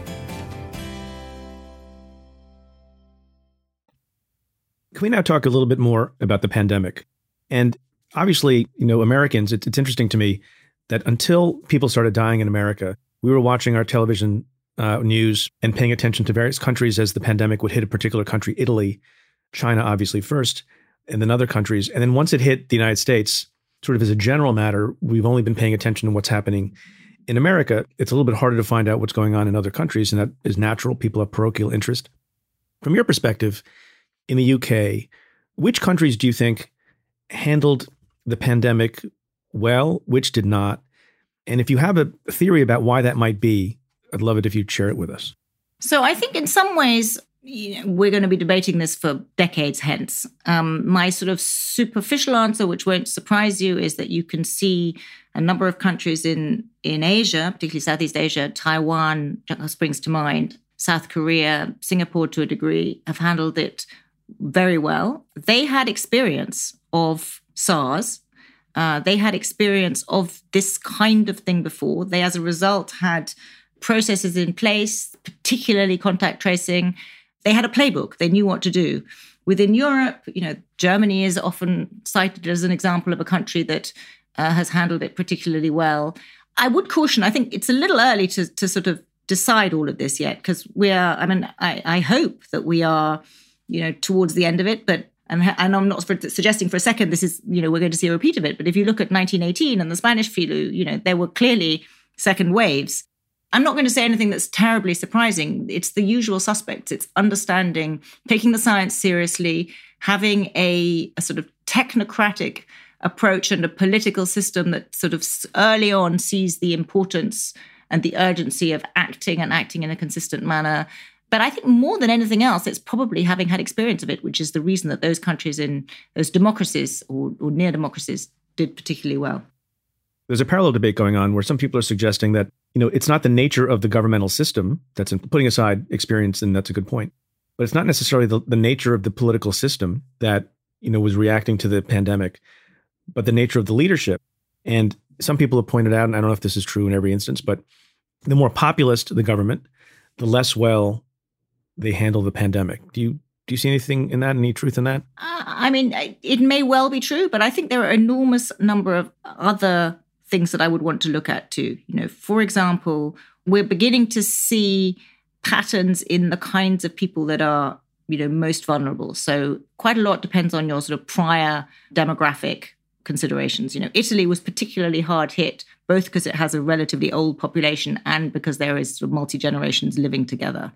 Can we now talk a little bit more about the pandemic? And obviously, you know, Americans, it's interesting to me that until people started dying in America, we were watching our television news and paying attention to various countries as the pandemic would hit a particular country, Italy, China, obviously first, and then other countries. And then once it hit the United States, sort of as a general matter, we've only been paying attention to what's happening in America. It's a little bit harder to find out what's going on in other countries, and that is natural. People have parochial interest. From your perspective, in the UK, which countries do you think handled the pandemic well, which did not? And if you have a theory about why that might be, I'd love it if you'd share it with us. So I think in some ways, you know, we're going to be debating this for decades hence. My sort of superficial answer, which won't surprise you, is that you can see a number of countries in Asia, particularly Southeast Asia, Taiwan springs to mind, South Korea, Singapore to a degree, have handled it very well. They had experience of SARS. They had experience of this kind of thing before. They, as a result, had processes in place, particularly contact tracing. They had a playbook. They knew what to do. Within Europe, you know, Germany is often cited as an example of a country that has handled it particularly well. I would caution, I think it's a little early to sort of decide all of this yet, because we are, I mean, I hope that we are, you know, towards the end of it, but, and I'm not suggesting for a second this is, you know, we're going to see a repeat of it. But if you look at 1918 and the Spanish flu, you know, there were clearly second waves. I'm not going to say anything that's terribly surprising. It's the usual suspects. It's understanding, taking the science seriously, having a sort of technocratic approach and a political system that sort of early on sees the importance and the urgency of acting and acting in a consistent manner. But I think more than anything else, it's probably having had experience of it, which is the reason that those countries in those democracies or near democracies did particularly well. There's a parallel debate going on where some people are suggesting that, you know, it's not the nature of the governmental system that's in, putting aside experience, and that's a good point, but it's not necessarily the nature of the political system that, you know, was reacting to the pandemic, but the nature of the leadership. And some people have pointed out, and I don't know if this is true in every instance, but the more populist the government, the less well they handle the pandemic. Do you see anything in that? Any truth in that? It may well be true, but I think there are an enormous number of other things that I would want to look at too. You know, for example, we're beginning to see patterns in the kinds of people that are, you know, most vulnerable. So quite a lot depends on your sort of prior demographic considerations. You know, Italy was particularly hard hit, both because it has a relatively old population and because there is sort of multi-generations living together.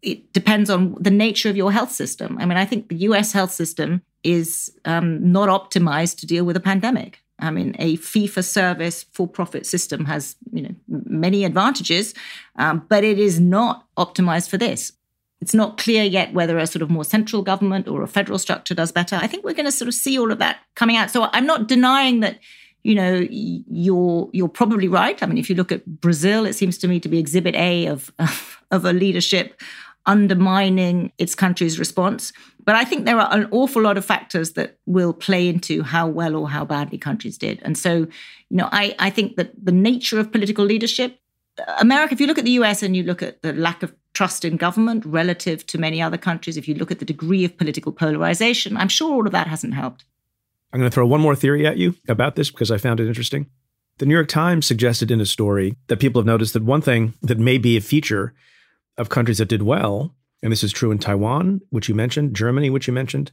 It depends on the nature of your health system. I mean, I think the US health system is not optimized to deal with a pandemic. I mean, a fee-for-service, for-profit system has, you know, many advantages, but it is not optimized for this. It's not clear yet whether a sort of more central government or a federal structure does better. I think we're going to sort of see all of that coming out. So I'm not denying that, you know, you're probably right. I mean, if you look at Brazil, it seems to me to be exhibit A of a leadership undermining its country's response. But I think there are an awful lot of factors that will play into how well or how badly countries did. And so, you know, I think that the nature of political leadership, America, if you look at the US and you look at the lack of trust in government relative to many other countries, if you look at the degree of political polarization, I'm sure all of that hasn't helped. I'm going to throw one more theory at you about this because I found it interesting. The New York Times suggested in a story that people have noticed that one thing that may be a feature of countries that did well, and this is true in Taiwan, which you mentioned, Germany, which you mentioned,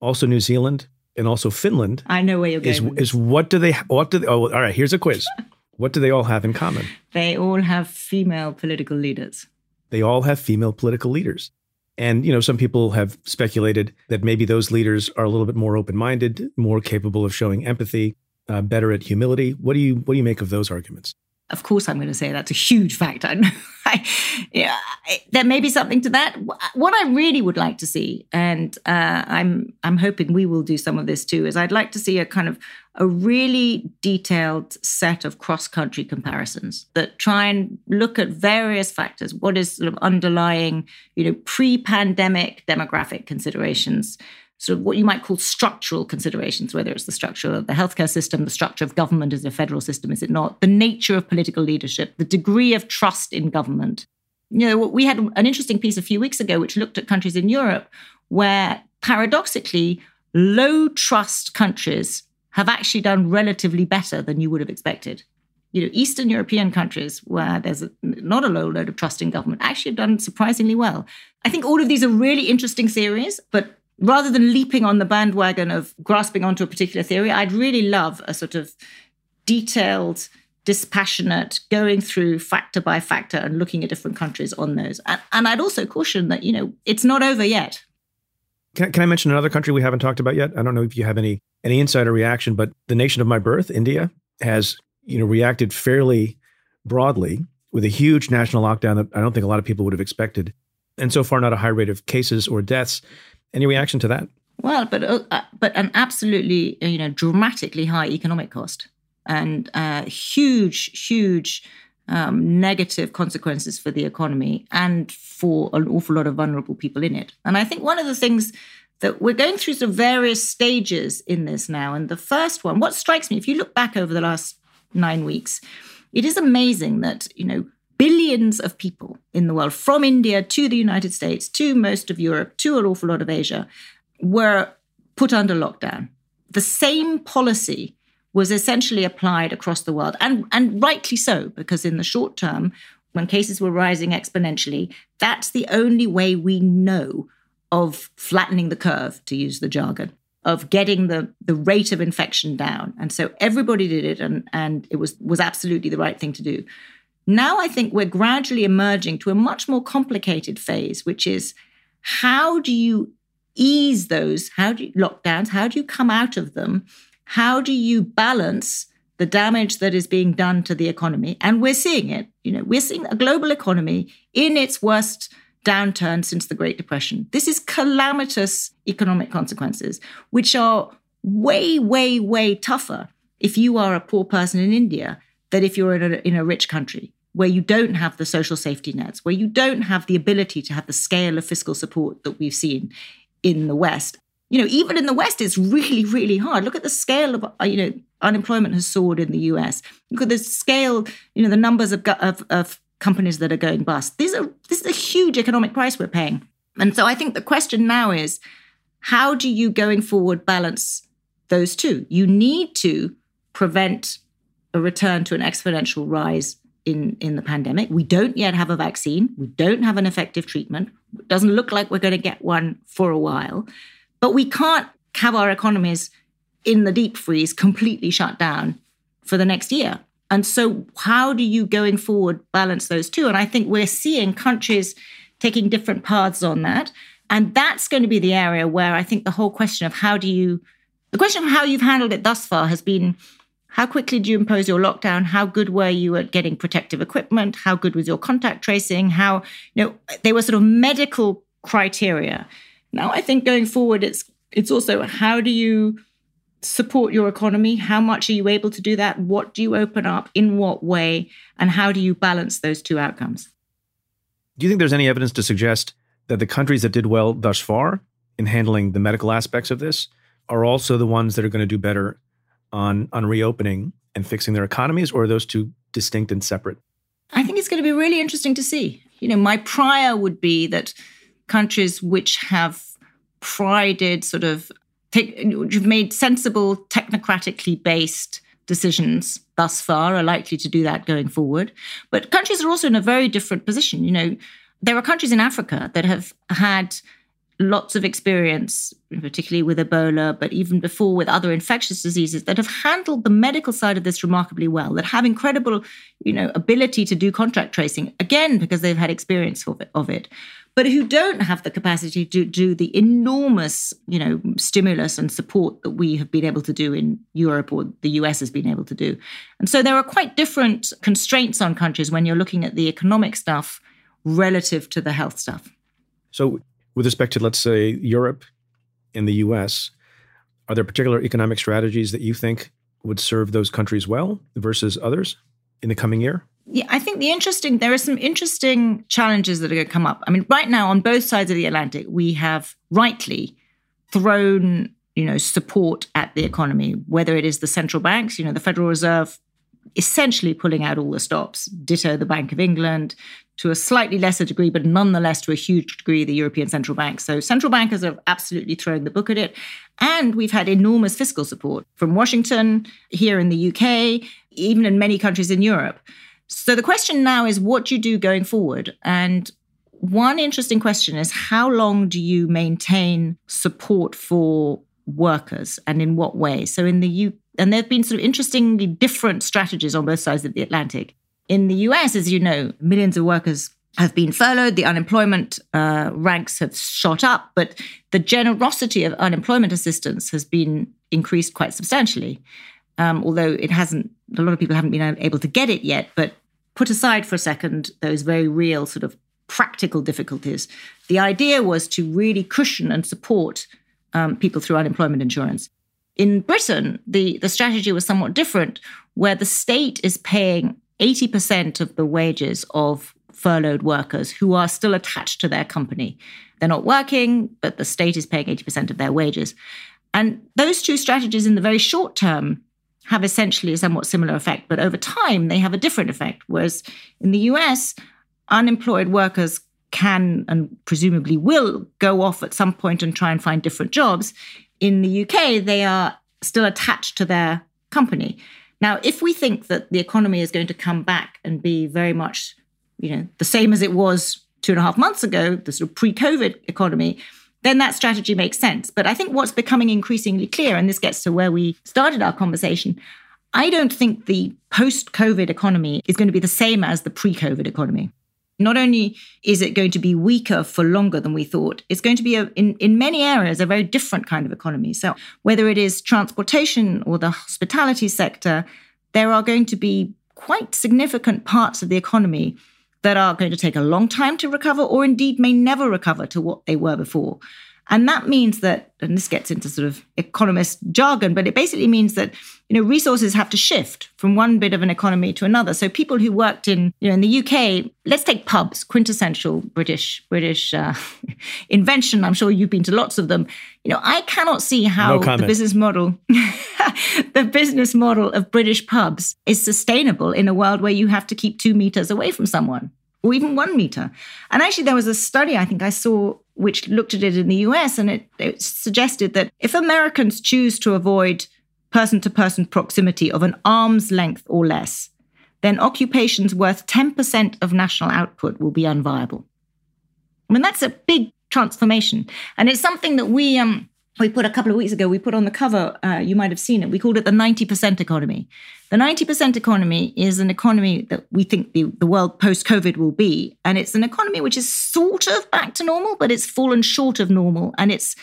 also New Zealand, and also Finland. I know where you're going. Is what do they, oh, all right, here's a quiz. What do they all have in common? They all have female political leaders. They all have female political leaders. And, you know, some people have speculated that maybe those leaders are a little bit more open-minded, more capable of showing empathy, better at humility. What do you make of those arguments? Of course, I'm going to say that's a huge factor. There may be something to that. What I really would like to see, and I'm hoping we will do some of this too, is I'd like to see a kind of a really detailed set of cross-country comparisons that try and look at various factors. What is sort of underlying, you know, pre-pandemic demographic considerations, sort of what you might call structural considerations, whether it's the structure of the healthcare system, the structure of government as a federal system, is it not? The nature of political leadership, the degree of trust in government. You know, we had an interesting piece a few weeks ago which looked at countries in Europe where, paradoxically, low-trust countries have actually done relatively better than you would have expected. You know, Eastern European countries where there's not a low load of trust in government actually have done surprisingly well. I think all of these are really interesting theories, but rather than leaping on the bandwagon of grasping onto a particular theory, I'd really love a sort of detailed, dispassionate, going through factor by factor and looking at different countries on those. And I'd also caution that, you know, it's not over yet. Can I mention another country we haven't talked about yet? I don't know if you have any insider reaction, but the nation of my birth, India, has, you know, reacted fairly broadly with a huge national lockdown that I don't think a lot of people would have expected. And so far, not a high rate of cases or deaths. Any reaction to that? Well, but an absolutely, you know, dramatically high economic cost and huge negative consequences for the economy and for an awful lot of vulnerable people in it. And I think one of the things that we're going through sort of various stages in this now. And the first one, what strikes me, if you look back over the last 9 weeks, it is amazing that, you know, billions of people in the world, from India to the United States, to most of Europe, to an awful lot of Asia, were put under lockdown. The same policy was essentially applied across the world, and rightly so, because in the short term, when cases were rising exponentially, that's the only way we know of flattening the curve, to use the jargon, of getting the rate of infection down. And so everybody did it, and it was absolutely the right thing to do. Now I think we're gradually emerging to a much more complicated phase, which is how do you ease those lockdowns? How do you come out of them? How do you balance the damage that is being done to the economy? And we're seeing it. You know, we're seeing a global economy in its worst downturn since the Great Depression. This is calamitous economic consequences, which are way, way, way tougher if you are a poor person in India than if you're in a rich country, where you don't have the social safety nets, where you don't have the ability to have the scale of fiscal support that we've seen in the West. You know, even in the West, it's really, really hard. Look at the scale of, you know, unemployment has soared in the US. Look at the scale, you know, the numbers of companies that are going bust. This is a huge economic price we're paying. And so I think the question now is, how do you going forward balance those two? You need to prevent a return to an exponential rise in the pandemic. We don't yet have a vaccine. We don't have an effective treatment. It doesn't look like we're going to get one for a while. But we can't have our economies in the deep freeze completely shut down for the next year. And so how do you going forward balance those two? And I think we're seeing countries taking different paths on that. And that's going to be the area where I think the whole question of the question of how you've handled it thus far has been, how quickly do you impose your lockdown? How good were you at getting protective equipment? How good was your contact tracing? How, they were sort of medical criteria. Now, I think going forward, it's also how do you support your economy? How much are you able to do that? What do you open up? In what way? And how do you balance those two outcomes? Do you think there's any evidence to suggest that the countries that did well thus far in handling the medical aspects of this are also the ones that are going to do better on reopening and fixing their economies, or are those two distinct and separate? I think it's going to be really interesting to see. My prior would be that countries which have prided which have made sensible, technocratically based decisions thus far are likely to do that going forward. But countries are also in a very different position. There are countries in Africa that have had lots of experience, particularly with Ebola, but even before with other infectious diseases, that have handled the medical side of this remarkably well, that have incredible, ability to do contact tracing, again, because they've had experience of it, but who don't have the capacity to do the enormous, stimulus and support that we have been able to do in Europe or the US has been able to do. And so there are quite different constraints on countries when you're looking at the economic stuff relative to the health stuff. So with respect to, let's say, Europe and the U.S., are there particular economic strategies that you think would serve those countries well versus others in the coming year? Yeah, I think there are some interesting challenges that are going to come up. Right now on both sides of the Atlantic, we have rightly thrown, support at the economy, whether it is the central banks, the Federal Reserve essentially pulling out all the stops, ditto the Bank of England, to a slightly lesser degree, but nonetheless to a huge degree, the European Central Bank. So central bankers have absolutely thrown the book at it. And we've had enormous fiscal support from Washington, here in the UK, even in many countries in Europe. So the question now is what do you do going forward? And one interesting question is how long do you maintain support for workers and in what way? So in the UK, and there have been sort of interestingly different strategies on both sides of the Atlantic. In the US, as you know, millions of workers have been furloughed. The unemployment ranks have shot up, but the generosity of unemployment assistance has been increased quite substantially. Although a lot of people haven't been able to get it yet, but put aside for a second those very real sort of practical difficulties. The idea was to really cushion and support people through unemployment insurance. In Britain, the strategy was somewhat different, where the state is paying 80% of the wages of furloughed workers who are still attached to their company. They're not working, but the state is paying 80% of their wages. And those two strategies in the very short term have essentially a somewhat similar effect, but over time they have a different effect, whereas in the US, unemployed workers can and presumably will go off at some point and try and find different jobs. In the UK, they are still attached to their company. Now, if we think that the economy is going to come back and be very much, the same as it was 2.5 months ago, the sort of pre-COVID economy, then that strategy makes sense. But I think what's becoming increasingly clear, and this gets to where we started our conversation, I don't think the post-COVID economy is going to be the same as the pre-COVID economy. Not only is it going to be weaker for longer than we thought, it's going to be, in many areas, a very different kind of economy. So whether it is transportation or the hospitality sector, there are going to be quite significant parts of the economy that are going to take a long time to recover or indeed may never recover to what they were before. And that means that, and this gets into sort of economist jargon, but it basically means that, you know, resources have to shift from one bit of an economy to another. So people who worked in, you know, in the UK, let's take pubs, quintessential British invention. I'm sure you've been to lots of them. You know, I cannot see how the business model of British pubs is sustainable in a world where you have to keep 2 meters away from someone, or even 1 meter. And actually, there was a study I think I saw which looked at it in the US, and it suggested that if Americans choose to avoid person-to-person proximity of an arm's length or less, then occupations worth 10% of national output will be unviable. I mean, that's a big transformation. And it's something that we put a couple of weeks ago, we put on the cover, you might have seen it, we called it the 90% economy. The 90% economy is an economy that we think the world post-COVID will be. And it's an economy which is sort of back to normal, but it's fallen short of normal. And it's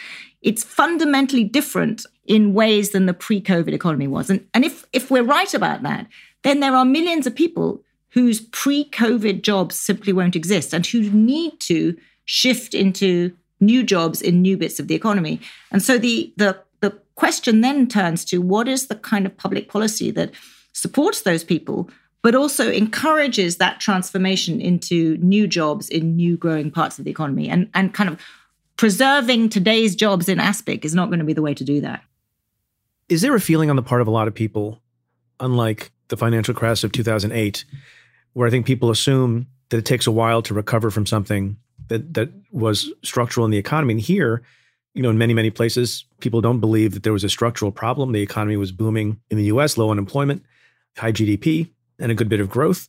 fundamentally different in ways than the pre-COVID economy was. And if we're right about that, then there are millions of people whose pre-COVID jobs simply won't exist and who need to shift into new jobs in new bits of the economy. And so the question then turns to what is the kind of public policy that supports those people, but also encourages that transformation into new jobs in new growing parts of the economy. And kind of preserving today's jobs in aspic is not going to be the way to do that. Is there a feeling on the part of a lot of people, unlike the financial crash of 2008, where I think people assume that it takes a while to recover from something that was structural in the economy? And here, you know, in many, many places, people don't believe that there was a structural problem. The economy was booming in the US, low unemployment, high GDP, and a good bit of growth.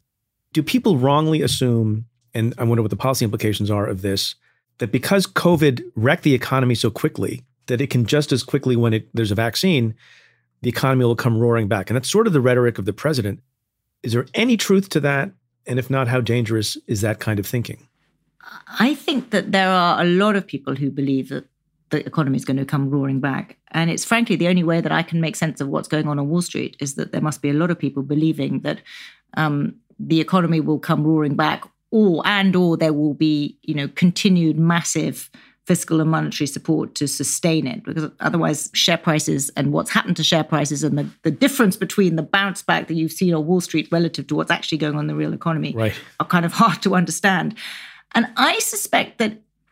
Do people wrongly assume, and I wonder what the policy implications are of this, that because COVID wrecked the economy so quickly, that it can just as quickly when there's a vaccine, the economy will come roaring back? And that's sort of the rhetoric of the president. Is there any truth to that? And if not, how dangerous is that kind of thinking? I think that there are a lot of people who believe that the economy is going to come roaring back. And it's frankly the only way that I can make sense of what's going on Wall Street is that there must be a lot of people believing that the economy will come roaring back, or there will be, you know, continued massive fiscal and monetary support to sustain it, because otherwise share prices and what's happened to share prices and the difference between the bounce back that you've seen on Wall Street relative to what's actually going on in the real economy are kind of hard to understand. And I suspect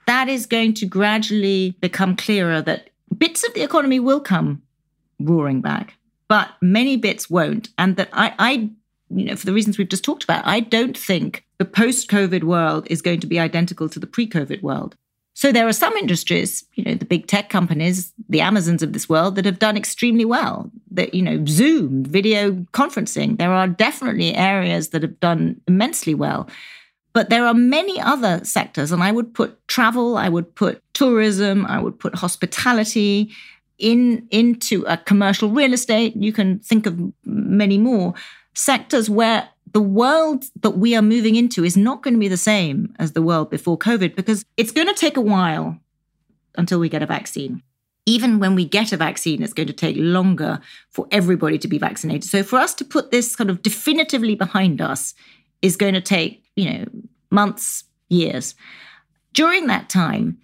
that is going to gradually become clearer, that bits of the economy will come roaring back, but many bits won't. And that I you know, for the reasons we've just talked about, I don't think the post-COVID world is going to be identical to the pre-COVID world. So there are some industries, you know, the big tech companies, the Amazons of this world, that have done extremely well. That, you know, Zoom, video conferencing, there are definitely areas that have done immensely well. But there are many other sectors, and I would put travel, I would put tourism, I would put hospitality into a commercial real estate. You can think of many more sectors where the world that we are moving into is not going to be the same as the world before COVID, because it's going to take a while until we get a vaccine. Even when we get a vaccine, it's going to take longer for everybody to be vaccinated. So for us to put this kind of definitively behind us is going to take, you know, months, years. During that time,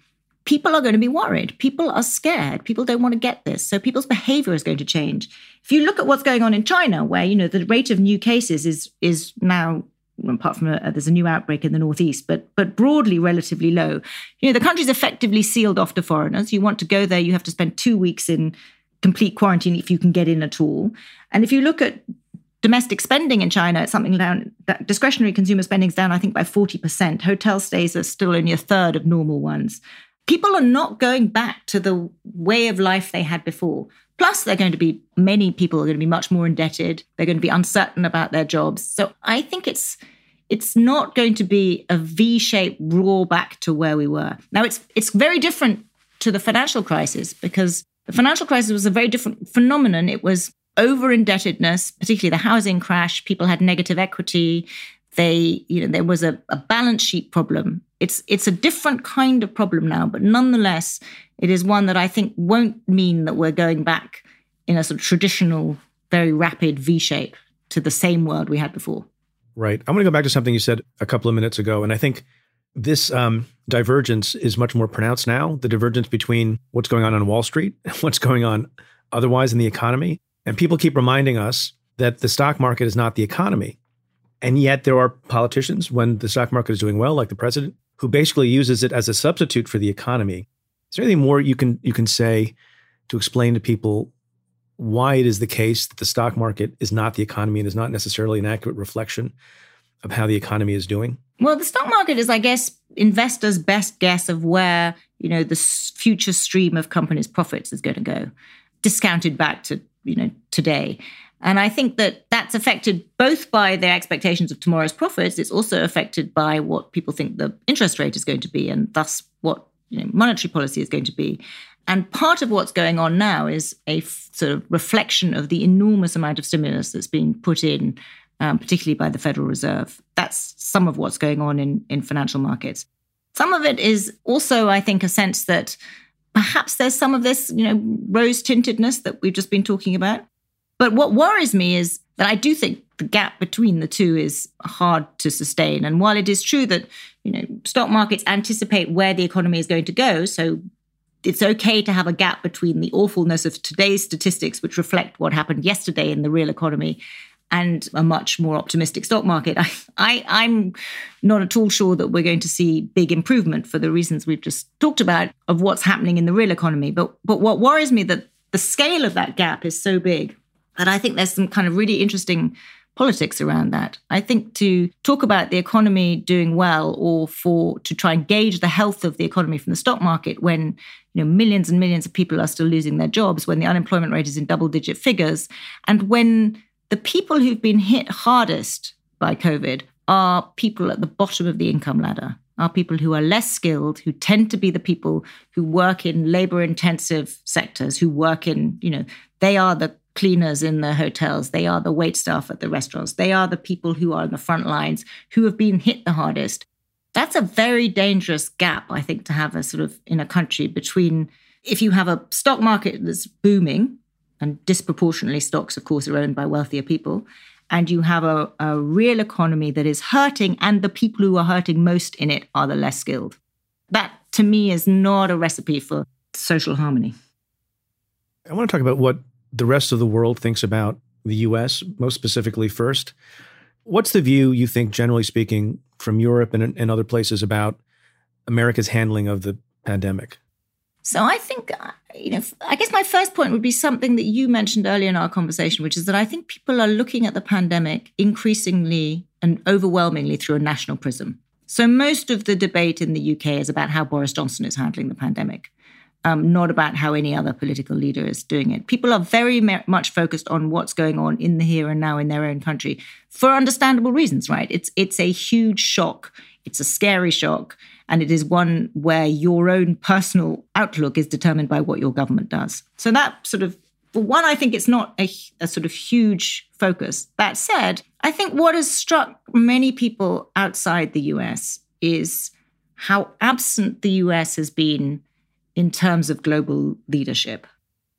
people are going to be worried. People are scared. People don't want to get this. So people's behavior is going to change. If you look at what's going on in China, where, you know, the rate of new cases is now, apart from there's a new outbreak in the northeast, but broadly relatively low. You know, the country's effectively sealed off to foreigners. You want to go there, you have to spend 2 weeks in complete quarantine if you can get in at all. And if you look at domestic spending in China, it's something down, that discretionary consumer spending is down, I think, by 40%. Hotel stays are still only a third of normal ones. People are not going back to the way of life they had before. Plus, many people are going to be much more indebted. They're going to be uncertain about their jobs. So I think it's not going to be a V-shaped roar back to where we were. Now, it's very different to the financial crisis, because the financial crisis was a very different phenomenon. It was over-indebtedness, particularly the housing crash. People had negative equity. There was a balance sheet problem. It's a different kind of problem now, but nonetheless, it is one that I think won't mean that we're going back in a sort of traditional, very rapid V-shape to the same world we had before. Right. I'm going to go back to something you said a couple of minutes ago, and I think This divergence is much more pronounced now, the divergence between what's going on Wall Street and what's going on otherwise in the economy. And people keep reminding us that the stock market is not the economy. And yet there are politicians, when the stock market is doing well, like the president, who basically uses it as a substitute for the economy. Is there anything more you can say to explain to people why it is the case that the stock market is not the economy and is not necessarily an accurate reflection of how the economy is doing? Well, the stock market is, I guess, investors' best guess of where, the future stream of companies' profits is going to go, discounted back to, today. And I think that that's affected both by their expectations of tomorrow's profits. It's also affected by what people think the interest rate is going to be and thus what monetary policy is going to be. And part of what's going on now is a sort of reflection of the enormous amount of stimulus that's being put in, particularly by the Federal Reserve. That's some of what's going on in financial markets. Some of it is also, I think, a sense that perhaps there's some of this, rose-tintedness that we've just been talking about. But what worries me is that I do think the gap between the two is hard to sustain. And while it is true that, stock markets anticipate where the economy is going to go, so it's okay to have a gap between the awfulness of today's statistics, which reflect what happened yesterday in the real economy, and a much more optimistic stock market, I'm not at all sure that we're going to see big improvement for the reasons we've just talked about of what's happening in the real economy. But what worries me that the scale of that gap is so big. And I think there's some kind of really interesting politics around that. I think to talk about the economy doing well or to try and gauge the health of the economy from the stock market when millions and millions of people are still losing their jobs, when the unemployment rate is in double-digit figures, and when the people who've been hit hardest by COVID are people at the bottom of the income ladder, are people who are less skilled, who tend to be the people who work in labor-intensive sectors, who work in, they are the cleaners in the hotels, they are the waitstaff at the restaurants, they are the people who are on the front lines who have been hit the hardest. That's a very dangerous gap, I think, to have a sort of in a country between if you have a stock market that's booming, and disproportionately stocks, of course, are owned by wealthier people, and you have a real economy that is hurting, and the people who are hurting most in it are the less skilled. That, to me, is not a recipe for social harmony. I want to talk about what the rest of the world thinks about the U.S., most specifically first. What's the view you think, generally speaking, from Europe and other places about America's handling of the pandemic? So I think, I guess my first point would be something that you mentioned earlier in our conversation, which is that I think people are looking at the pandemic increasingly and overwhelmingly through a national prism. So most of the debate in the UK is about how Boris Johnson is handling the pandemic, not about how any other political leader is doing it. People are very much focused on what's going on in the here and now in their own country for understandable reasons, right? It's a huge shock. It's a scary shock. And it is one where your own personal outlook is determined by what your government does. So that sort of, for one, I think it's not a sort of huge focus. That said, I think what has struck many people outside the US is how absent the US has been in terms of global leadership.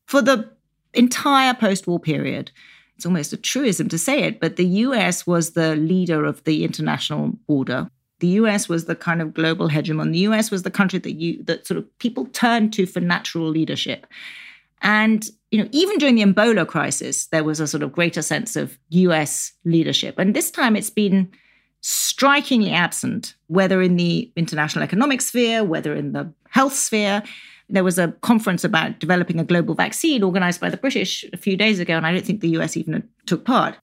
For the entire post-war period, it's almost a truism to say it, but the US was the leader of the international order. The US was the kind of global hegemon. The US was the country that sort of people turned to for natural leadership. And, even during the Ebola crisis, there was a sort of greater sense of US leadership. And this time it's been strikingly absent, whether in the international economic sphere, whether in the health sphere. There was a conference about developing a global vaccine organized by the British a few days ago, and I don't think the US even took part.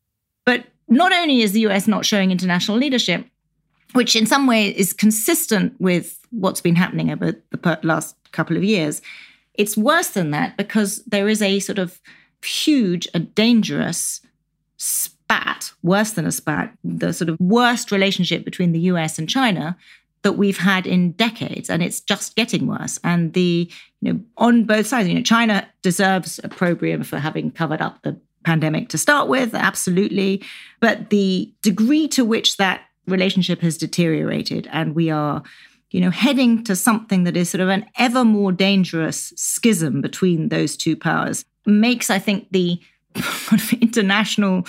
But not only is the US not showing international leadership, which in some way is consistent with what's been happening over the last couple of years. It's worse than that because there is a sort of huge, a dangerous spat, worse than a spat, the sort of worst relationship between the US and China that we've had in decades, and it's just getting worse. And on both sides, China deserves opprobrium for having covered up the pandemic to start with, absolutely. But the degree to which that relationship has deteriorated, and we are, heading to something that is sort of an ever more dangerous schism between those two powers, makes, I think, the international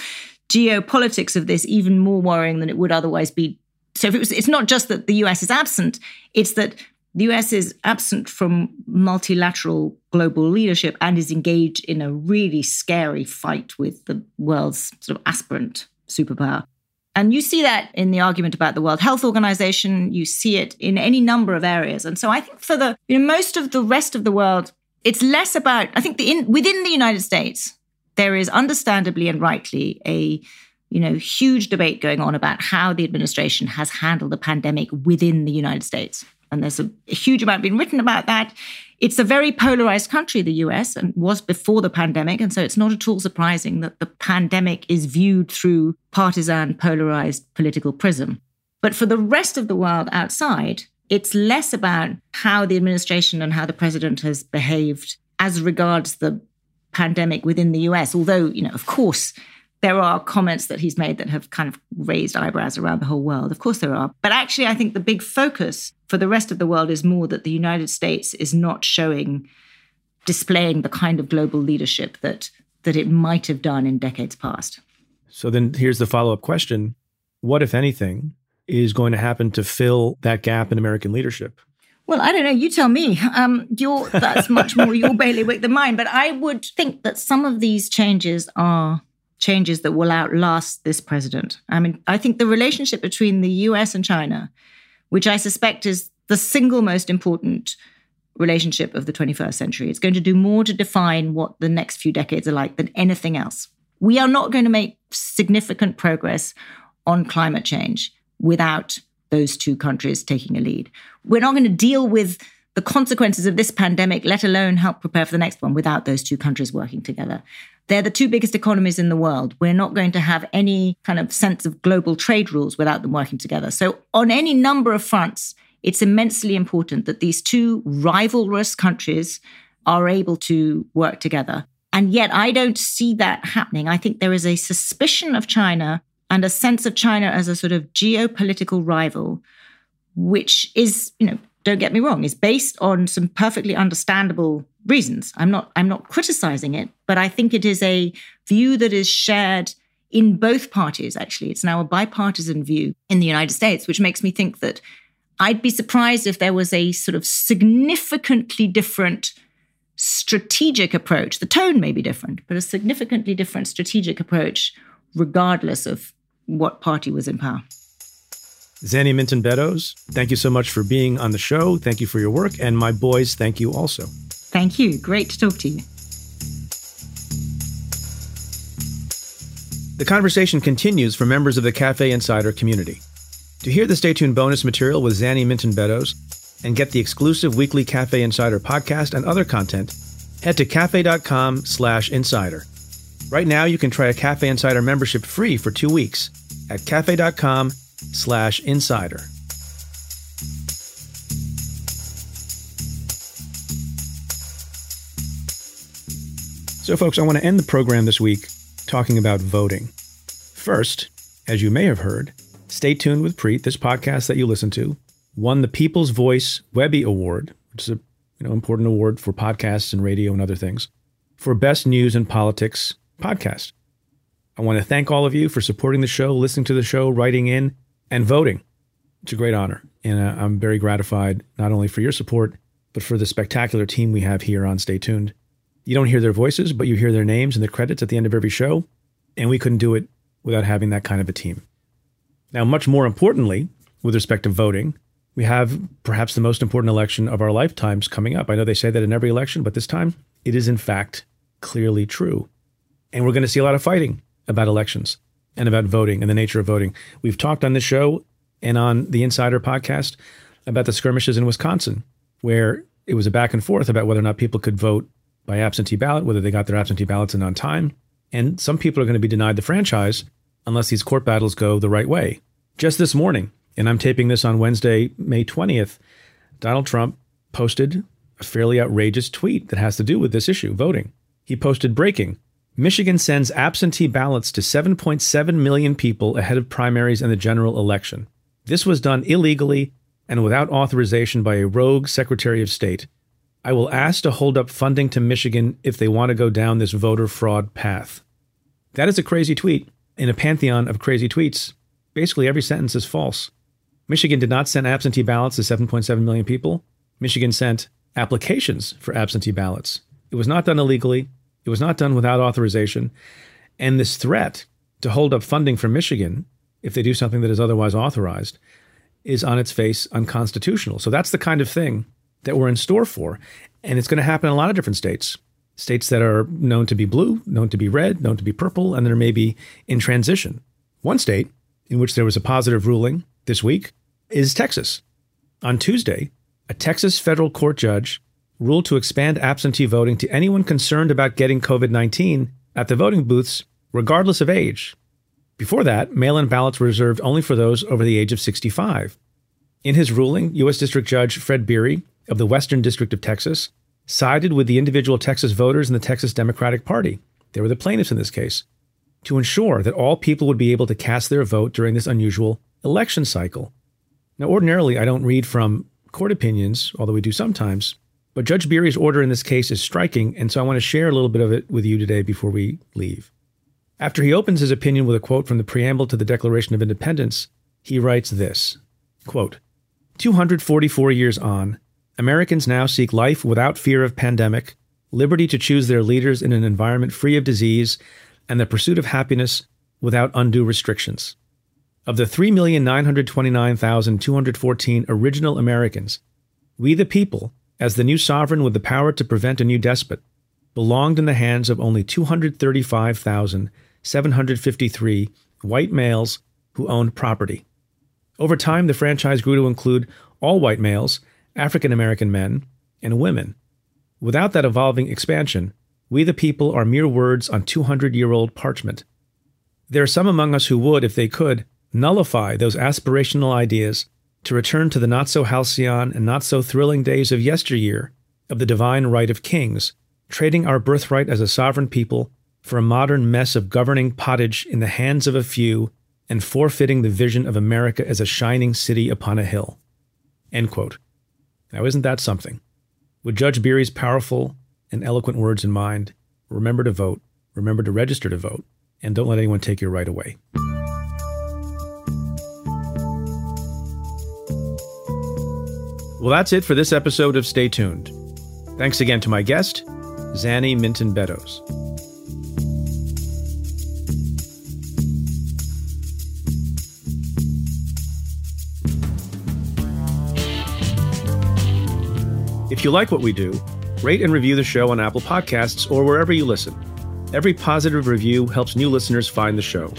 geopolitics of this even more worrying than it would otherwise be So if it was, it's not just that the US is absent, it's that the US is absent from multilateral global leadership and is engaged in a really scary fight with the world's sort of aspirant superpower. And you see that in the argument about the World Health Organization. You see it in any number of areas. And so I think for the most of the rest of the world, it's less about, I think within the United States, there is understandably and rightly a huge debate going on about how the administration has handled the pandemic within the United States. And there's a huge amount being written about that. It's a very polarized country, the US, and was before the pandemic. And so it's not at all surprising that the pandemic is viewed through partisan, polarized political prism. But for the rest of the world outside, it's less about how the administration and how the president has behaved as regards the pandemic within the US. Although, of course, there are comments that he's made that have kind of raised eyebrows around the whole world. Of course there are. But actually, I think the big focus for the rest of the world is more that the United States is not displaying the kind of global leadership that it might have done in decades past. So then here's the follow-up question. What, if anything, is going to happen to fill that gap in American leadership? Well, I don't know. You tell me. That's much more your bailiwick than mine. But I would think that some of these changes are changes that will outlast this president. I mean, I think the relationship between the US and China, which I suspect is the single most important relationship of the 21st century, it's going to do more to define what the next few decades are like than anything else. We are not going to make significant progress on climate change without those two countries taking a lead. We're not going to deal with the consequences of this pandemic, let alone help prepare for the next one, without those two countries working together. They're the two biggest economies in the world. We're not going to have any kind of sense of global trade rules without them working together. So on any number of fronts, it's immensely important that these two rivalrous countries are able to work together. And yet I don't see that happening. I think there is a suspicion of China and a sense of China as a sort of geopolitical rival, which is, don't get me wrong, is based on some perfectly understandable reasons. I'm not criticizing it, but I think it is a view that is shared in both parties, actually. It's now a bipartisan view in the United States, which makes me think that I'd be surprised if there was a sort of significantly different strategic approach. The tone may be different, but a significantly different strategic approach regardless of what party was in power. Zanny Minton Beddoes, thank you so much for being on the show. Thank you for your work. And my boys, thank you also. Thank you. Great to talk to you. The conversation continues for members of the Cafe Insider community. To hear the Stay Tuned bonus material with Zanny Minton Beddoes and get the exclusive weekly Cafe Insider podcast and other content, head to cafe.com/insider. Right now, you can try a Cafe Insider membership free for 2 weeks at cafe.com/insider. So, folks, I want to end the program this week talking about voting. First, as you may have heard, Stay Tuned with Preet, this podcast that you listen to, won the People's Voice Webby Award, which is a important award for podcasts and radio and other things, for Best News and Politics podcast. I want to thank all of you for supporting the show, listening to the show, writing in, and voting. It's a great honor. And I'm very gratified, not only for your support, but for the spectacular team we have here on Stay Tuned. You don't hear their voices, but you hear their names and their credits at the end of every show. And we couldn't do it without having that kind of a team. Now, much more importantly, with respect to voting, we have perhaps the most important election of our lifetimes coming up. I know they say that in every election, but this time it is in fact clearly true. And we're going to see a lot of fighting about elections and about voting and the nature of voting. We've talked on this show and on the Insider podcast about the skirmishes in Wisconsin, where it was a back and forth about whether or not people could vote by absentee ballot, whether they got their absentee ballots in on time. And some people are going to be denied the franchise unless these court battles go the right way. Just this morning, and I'm taping this on Wednesday, May 20th, Donald Trump posted a fairly outrageous tweet that has to do with this issue, voting. He posted, breaking, Michigan sends absentee ballots to 7.7 million people ahead of primaries and the general election. This was done illegally and without authorization by a rogue Secretary of State. I will ask to hold up funding to Michigan if they want to go down this voter fraud path. That is a crazy tweet in a pantheon of crazy tweets. Basically, every sentence is false. Michigan did not send absentee ballots to 7.7 million people. Michigan sent applications for absentee ballots. It was not done illegally. It was not done without authorization. And this threat to hold up funding for Michigan, if they do something that is otherwise authorized, is on its face unconstitutional. So that's the kind of thing that we're in store for. And it's going to happen in a lot of different states. States that are known to be blue, known to be red, known to be purple, and that are maybe in transition. One state in which there was a positive ruling this week is Texas. On Tuesday, a Texas federal court judge ruled to expand absentee voting to anyone concerned about getting COVID-19 at the voting booths, regardless of age. Before that, mail-in ballots were reserved only for those over the age of 65. In his ruling, U.S. District Judge Fred Beery of the Western District of Texas sided with the individual Texas voters in the Texas Democratic Party. They were the plaintiffs in this case, to ensure that all people would be able to cast their vote during this unusual election cycle. Now, ordinarily, I don't read from court opinions, although we do sometimes, but Judge Beery's order in this case is striking, and so I want to share a little bit of it with you today before we leave. After he opens his opinion with a quote from the preamble to the Declaration of Independence, he writes this, quote, 244 years on, Americans now seek life without fear of pandemic, liberty to choose their leaders in an environment free of disease, and the pursuit of happiness without undue restrictions. Of the 3,929,214 original Americans, we the people, as the new sovereign with the power to prevent a new despot, belonged in the hands of only 235,753 white males who owned property. Over time, the franchise grew to include all white males, African-American men, and women. Without that evolving expansion, we the people are mere words on 200-year-old parchment. There are some among us who would, if they could, nullify those aspirational ideas to return to the not-so-halcyon and not-so-thrilling days of yesteryear of the divine right of kings, trading our birthright as a sovereign people for a modern mess of governing pottage in the hands of a few and forfeiting the vision of America as a shining city upon a hill. End quote. Now, isn't that something? With Judge Beery's powerful and eloquent words in mind, remember to vote, remember to register to vote, and don't let anyone take your right away. Well, that's it for this episode of Stay Tuned. Thanks again to my guest, Zanny Minton Beddoes. If you like what we do, rate and review the show on Apple Podcasts or wherever you listen. Every positive review helps new listeners find the show.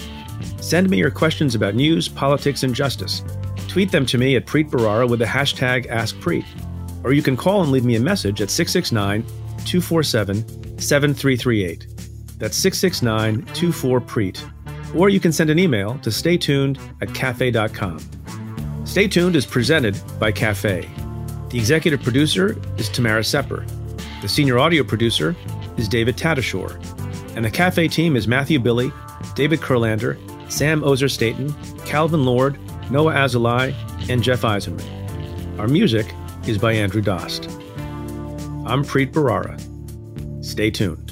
Send me your questions about news, politics, and justice. Tweet them to me at Preet Bharara with the hashtag AskPreet. Or you can call and leave me a message at 669-247-7338. That's 669-24-PREET. Or you can send an email to staytuned@cafe.com. Stay Tuned is presented by Cafe. The executive producer is Tamara Sepper. The senior audio producer is David Tatashore. And the Cafe team is Matthew Billy, David Kurlander, Sam Ozer-Staten, Calvin Lord, Noah Azulay, and Jeff Eisenman. Our music is by Andrew Dost. I'm Preet Bharara. Stay tuned.